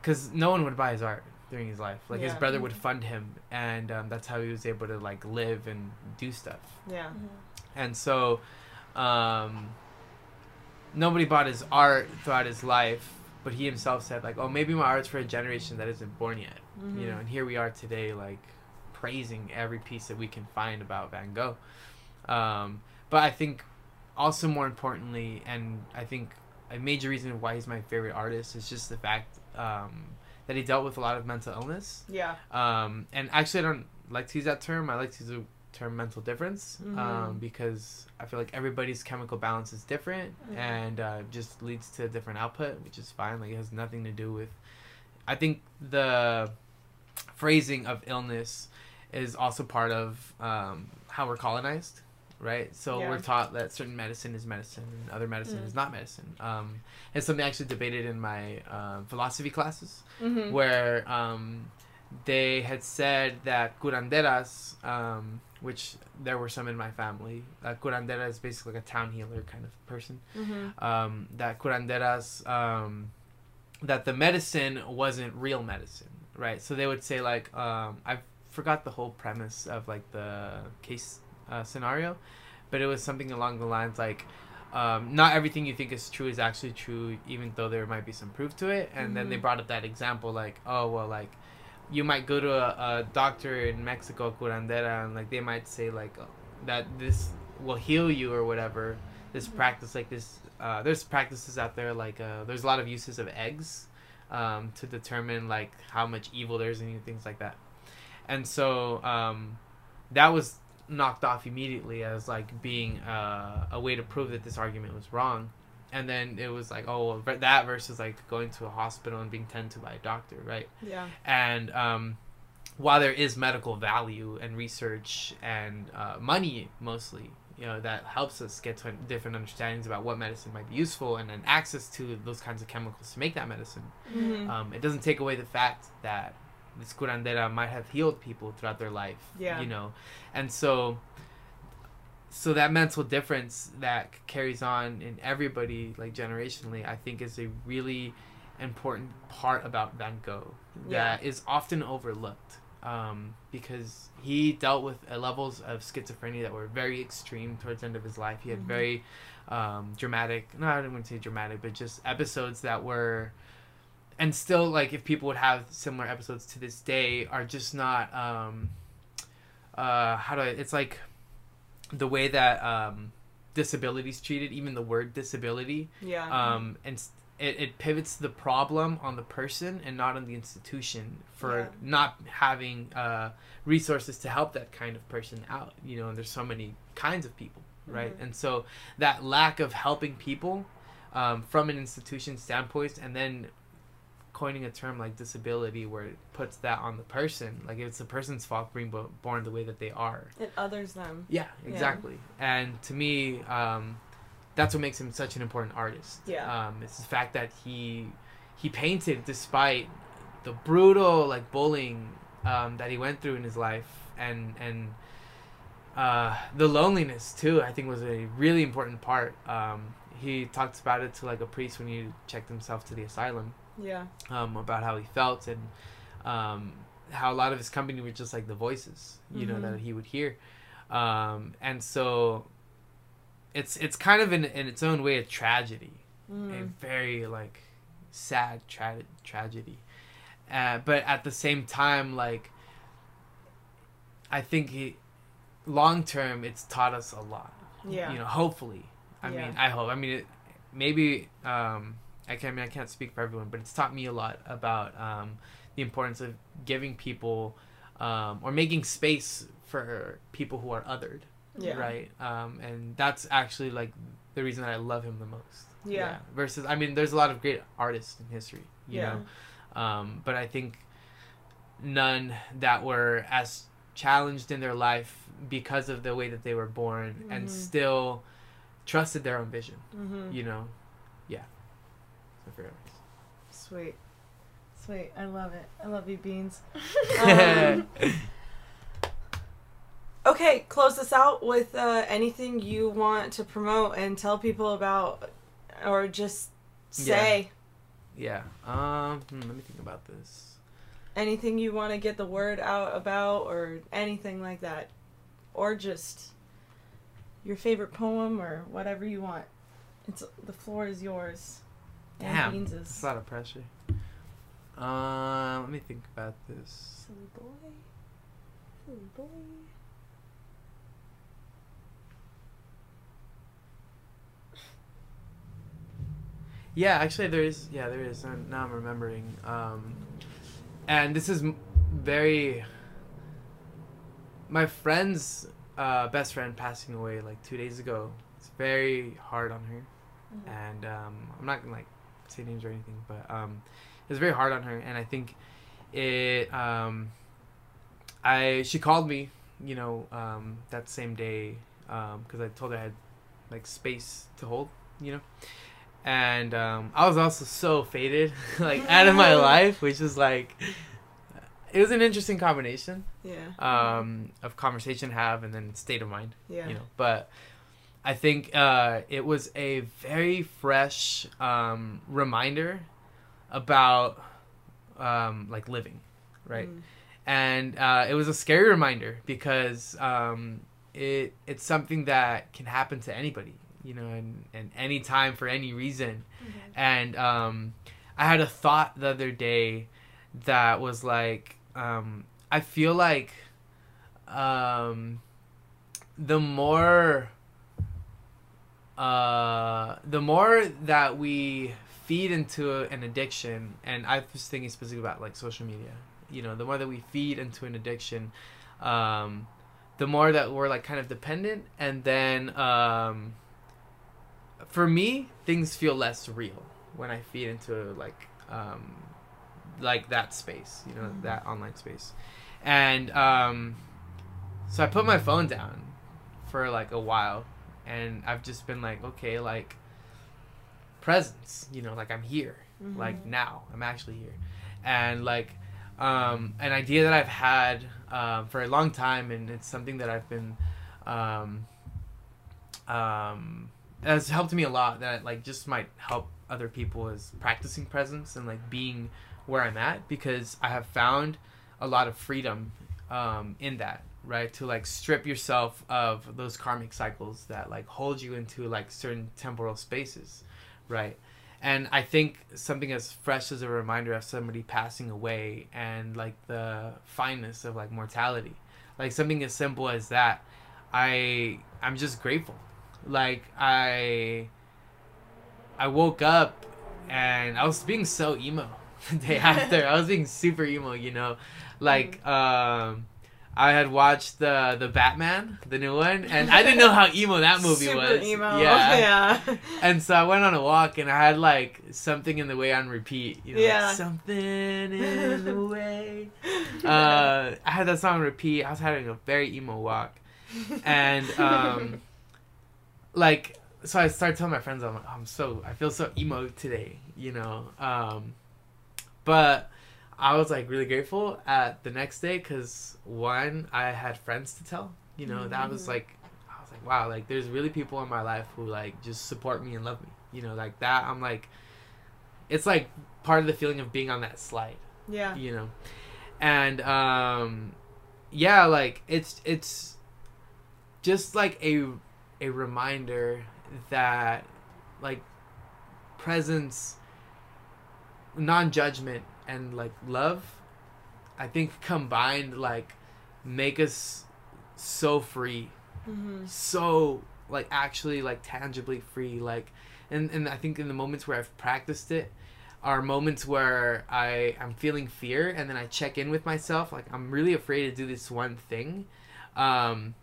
because no one would buy his art during his life. Like his brother would fund him, and that's how he was able to like live and do stuff. Yeah. And so nobody bought his art throughout his life, but he himself said like, oh, maybe my art's for a generation that isn't born yet. You know, and here we are today like praising every piece that we can find about Van Gogh. But I think also more importantly, and I think a major reason why he's my favorite artist is just the fact that he dealt with a lot of mental illness. Yeah. And actually, I don't like to use that term. I like to use the term mental difference, because I feel like everybody's chemical balance is different, and just leads to a different output, which is fine. Like, it has nothing to do with... I think the phrasing of illness is also part of how we're colonized. Right? So we're taught that certain medicine is medicine and other medicine is not medicine. It's something I actually debated in my philosophy classes, where they had said that curanderas, which there were some in my family, curandera is basically like a town healer kind of person, that curanderas, that the medicine wasn't real medicine, right? So they would say like, I forgot the whole premise of like the case scenario, but it was something along the lines like not everything you think is true is actually true, even though there might be some proof to it. And then they brought up that example like, oh well, like you might go to a doctor in Mexico, curandera, and like they might say like, oh, that this will heal you or whatever, this practice, like this there's practices out there like there's a lot of uses of eggs to determine like how much evil there's and things like that. And so that was knocked off immediately as like being a way to prove that this argument was wrong. And then it was like, oh well, that versus like going to a hospital and being tended to by a doctor, right? Yeah. And while there is medical value and research and money mostly, you know, that helps us get to different understandings about what medicine might be useful, and then access to those kinds of chemicals to make that medicine, it doesn't take away the fact that this curandera might have healed people throughout their life, you know. And so that mental difference that carries on in everybody, like generationally, I think is a really important part about Van Gogh that is often overlooked, because he dealt with levels of schizophrenia that were very extreme towards the end of his life. He had very dramatic, no, I didn't want to say dramatic, but just episodes that were... And still, like, if people would have similar episodes to this day, are just not, it's like the way that disability's treated, even the word disability. Yeah. And it pivots the problem on the person and not on the institution for not having resources to help that kind of person out, you know, and there's so many kinds of people, right? And so that lack of helping people from an institution standpoint, and then coining a term like disability where it puts that on the person, like it's the person's fault being born the way that they are. It others them. Yeah, exactly. Yeah. And to me, that's what makes him such an important artist. Yeah. It's the fact that he painted despite the brutal like bullying that he went through in his life, and the loneliness too, I think, was a really important part. He talks about it to like a priest when he checked himself to the asylum. Yeah. About how he felt, and how a lot of his company were just like the voices, you know, that he would hear. And so it's kind of in its own way a tragedy, a very like sad tragedy. But at the same time, like I think he, long term, it's taught us a lot. Yeah. You know, hopefully. I mean, I hope. I mean, I can't speak for everyone, but it's taught me a lot about the importance of giving people or making space for people who are othered. Yeah. Right. And that's actually like the reason that I love him the most. Yeah. Versus, I mean, there's a lot of great artists in history, you know, but I think none that were as challenged in their life because of the way that they were born mm-hmm. and still trusted their own vision, mm-hmm. you know? Yeah. So for Sweet. I love it. I love you, Beans. Okay, close this out with anything you want to promote and tell people about, or just say. Yeah. Let me think about this. Anything you want to get the word out about, or anything like that, or just your favorite poem or whatever you want. It's the floor is yours. Damn, Beans is... that's a lot of pressure. Let me think about this. Silly boy. Yeah, actually, there is. Yeah, there is. Now I'm remembering. And this is very... my friend's best friend passing away, like, 2 days ago. It's very hard on her. Mm-hmm. And I'm not going to, like, say names or anything, but it's very hard on her. And I think it... she called me, you know, that same day, because I told her I had, like, space to hold, you know? And I was also so faded, like, out of my life, which is like, it was an interesting combination of conversation to have and then state of mind, you know. But I think it was a very fresh reminder about like living, right? And it was a scary reminder because it's something that can happen to anybody, you know, and any time for any reason. Mm-hmm. And I had a thought the other day that was like, I feel like the more that we feed into an addiction, and I was thinking specifically about like social media, you know, the more that we feed into an addiction, the more that we're like kind of dependent, and then for me, things feel less real when I feed into like that space, you know, mm-hmm. that online space. And so I put my phone down for like a while, and I've just been like, okay, like presence, you know, like I'm here, mm-hmm. like now I'm actually here. And like an idea that I've had for a long time, and it's something that I've been has helped me a lot, that like just might help other people, is practicing presence and like being where I'm at, because I have found a lot of freedom in that, right? To like strip yourself of those karmic cycles that like hold you into like certain temporal spaces, right? And I think something as fresh as a reminder of somebody passing away and like the fineness of like mortality, like something as simple as that, I'm just grateful. Like I woke up and I was being so emo the day after. I was being super emo, you know, like I had watched the Batman, the new one, and I didn't know how emo that movie super was. Emo. Yeah. And so I went on a walk, and I had like Something in the Way on repeat, you know, like, something in the way. I had that song on repeat. I was having a very emo walk, and like, so I started telling my friends, I'm like, oh, I feel so emo today, you know? But I was like really grateful at the next day, because one, I had friends to tell, you know, that was like, I was like, wow, like there's really people in my life who like just support me and love me, you know, like that. I'm like, it's like part of the feeling of being on that slide, you know? And, like it's just like a reminder that like presence, non-judgment, and like love, I think combined like make us so free, so like actually like tangibly free, like, and I think in the moments where I've practiced it are moments where I'm feeling fear, and then I check in with myself, like I'm really afraid to do this one thing, and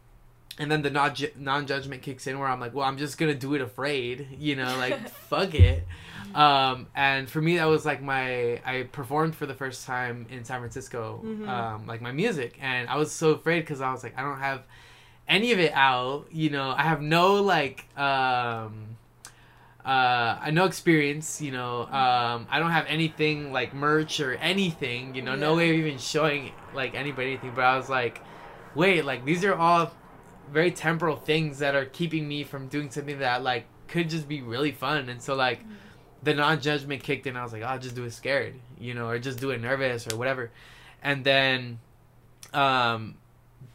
then the non-judgment kicks in where I'm like, well, I'm just gonna do it afraid, you know, like fuck it. And for me, that was like I performed for the first time in San Francisco, like my music, and I was so afraid because I was like, I don't have any of it out, you know, I have no like no experience, you know, I don't have anything like merch or anything, you know, no way of even showing like anybody anything. But I was like, wait, like these are all very temporal things that are keeping me from doing something that like could just be really fun. And so like the non-judgment kicked in. I was like, I'll just do it scared, you know, or just do it nervous or whatever. And then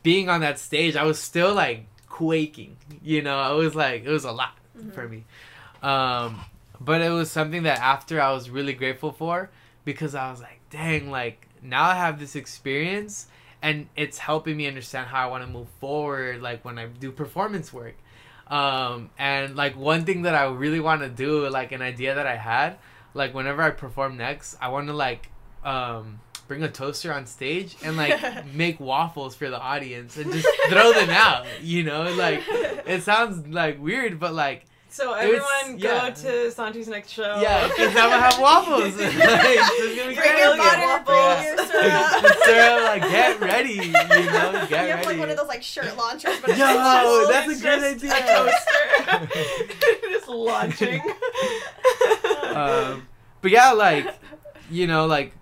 being on that stage, I was still like quaking, you know, I was like, it was a lot for me. But it was something that after I was really grateful for, because I was like, dang, like now I have this experience and it's helping me understand how I want to move forward, like when I do performance work. And like one thing that I really want to do, like an idea that I had, like whenever I perform next, I want to like, bring a toaster on stage and like make waffles for the audience and just throw them out, you know, like it sounds like weird, but like, so everyone go to Santi's next show. Yeah, because now I have waffles. Like, bring your butter, bring your syrup. Syrup, like, get ready, you know, get ready. You have, like, one of those, like, shirt launchers. But yo, that's a good idea. A toaster. Just launching. But, yeah, like, you know, like,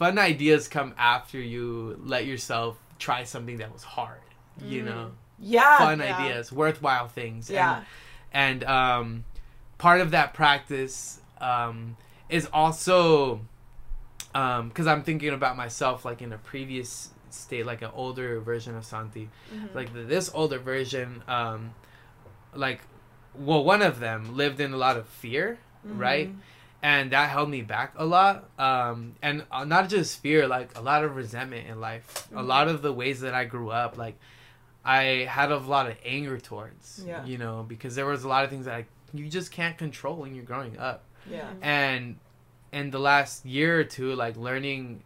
fun ideas come after you let yourself try something that was hard, you know. Yeah. Fun ideas, worthwhile things. Yeah. And part of that practice is also because I'm thinking about myself like in a previous state, like an older version of Santi, like this older version, like, well, one of them lived in a lot of fear, right? And that held me back a lot, and not just fear, like a lot of resentment in life, a lot of the ways that I grew up, like I had a lot of anger towards, you know, because there was a lot of things that you just can't control when you're growing up. Yeah. And in the last year or two, like learning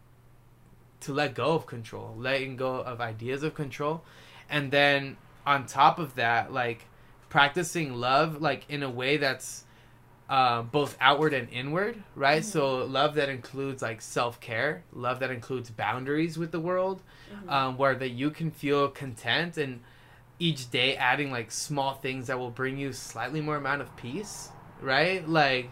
to let go of control, letting go of ideas of control. And then on top of that, like practicing love, like in a way that's both outward and inward, right? So love that includes like self-care, love that includes boundaries with the world, where that you can feel content, and each day adding like small things that will bring you slightly more amount of peace, right? Like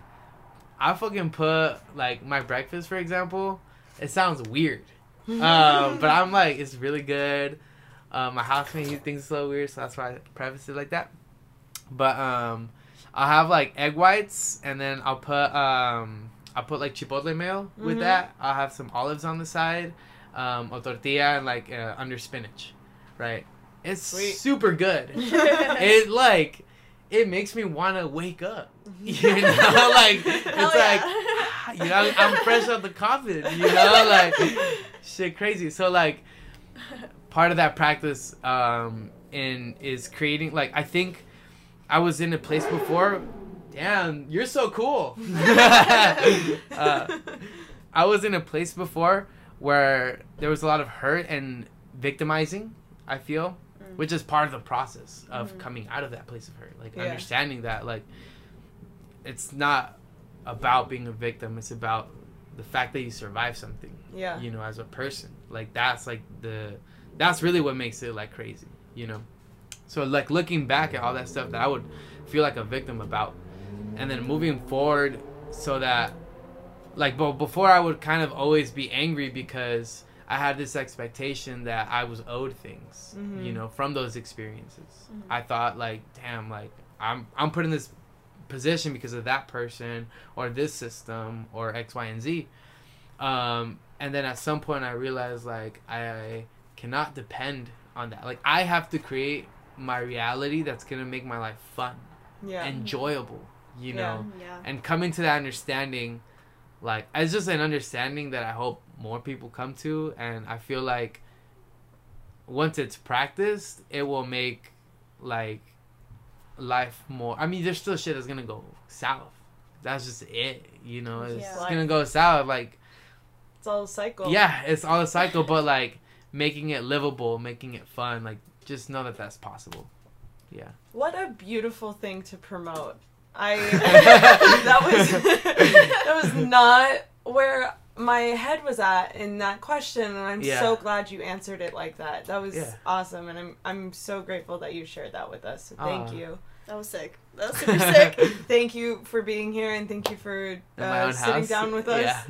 I fucking put like my breakfast, for example, it sounds weird, but I'm like, it's really good. My housemate thinks it's so weird, so that's why I preface it like that. But I'll have like egg whites, and then I'll put like chipotle mayo with that. I'll have some olives on the side, or tortilla, and like under spinach, right? It's super good. It like, it makes me want to wake up, you know? Like, it's you know, I'm fresh out the coffin, you know? Like, shit crazy. So like, part of that practice is creating, like, I think I was in a place before, damn, you're so cool. I was in a place before where there was a lot of hurt and victimizing, I feel, which is part of the process of coming out of that place of hurt. Like understanding that, like, it's not about being a victim. It's about the fact that you survive something, you know, as a person. Like, that's like that's really what makes it like crazy, you know? So, like, looking back at all that stuff that I would feel like a victim about, and then moving forward so that, like, before I would kind of always be angry because I had this expectation that I was owed things, you know, from those experiences. I thought, like, damn, like, I'm put in this position because of that person or this system or X, Y, and Z. And then at some point I realized, like, I cannot depend on that. Like, I have to create my reality that's gonna make my life fun, enjoyable, you know, and coming to that understanding, like, it's just an understanding that I hope more people come to, and I feel like once it's practiced, it will make, like, life more... I mean, there's still shit that's gonna go south. That's just it, you know? It's gonna go south, like... It's all a cycle. Yeah, it's all a cycle, but, like, making it livable, making it fun, like, just know that that's possible. Yeah. What a beautiful thing to promote. That was not where my head was at in that question, and I'm so glad you answered it like that. That was awesome, and I'm so grateful that you shared that with us. So thank you. That was sick. That was super sick. Thank you for being here, and thank you for sitting down with us.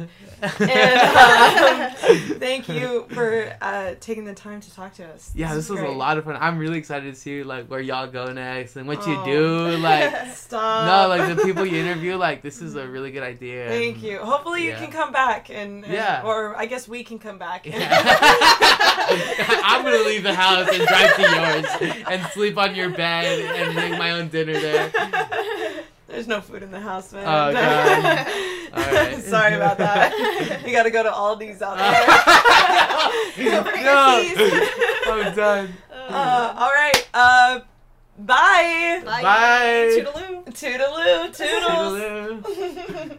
Yeah. And thank you for taking the time to talk to us. Yeah, this was a lot of fun. I'm really excited to see like where y'all go next and what you do. Like, stop. No, like the people you interview. Like, this is a really good idea. Thank you. Hopefully you can come back and or I guess we can come back. I'm gonna leave the house and drive to yours and sleep on your bed and make my own dinner there. There's no food in the house, man. Oh, God. All right. Sorry about that. You gotta go to Aldi's out there. No. I'm done. All right. Bye. Bye. Toodaloo. Toodaloo. Toodles. Toodaloo.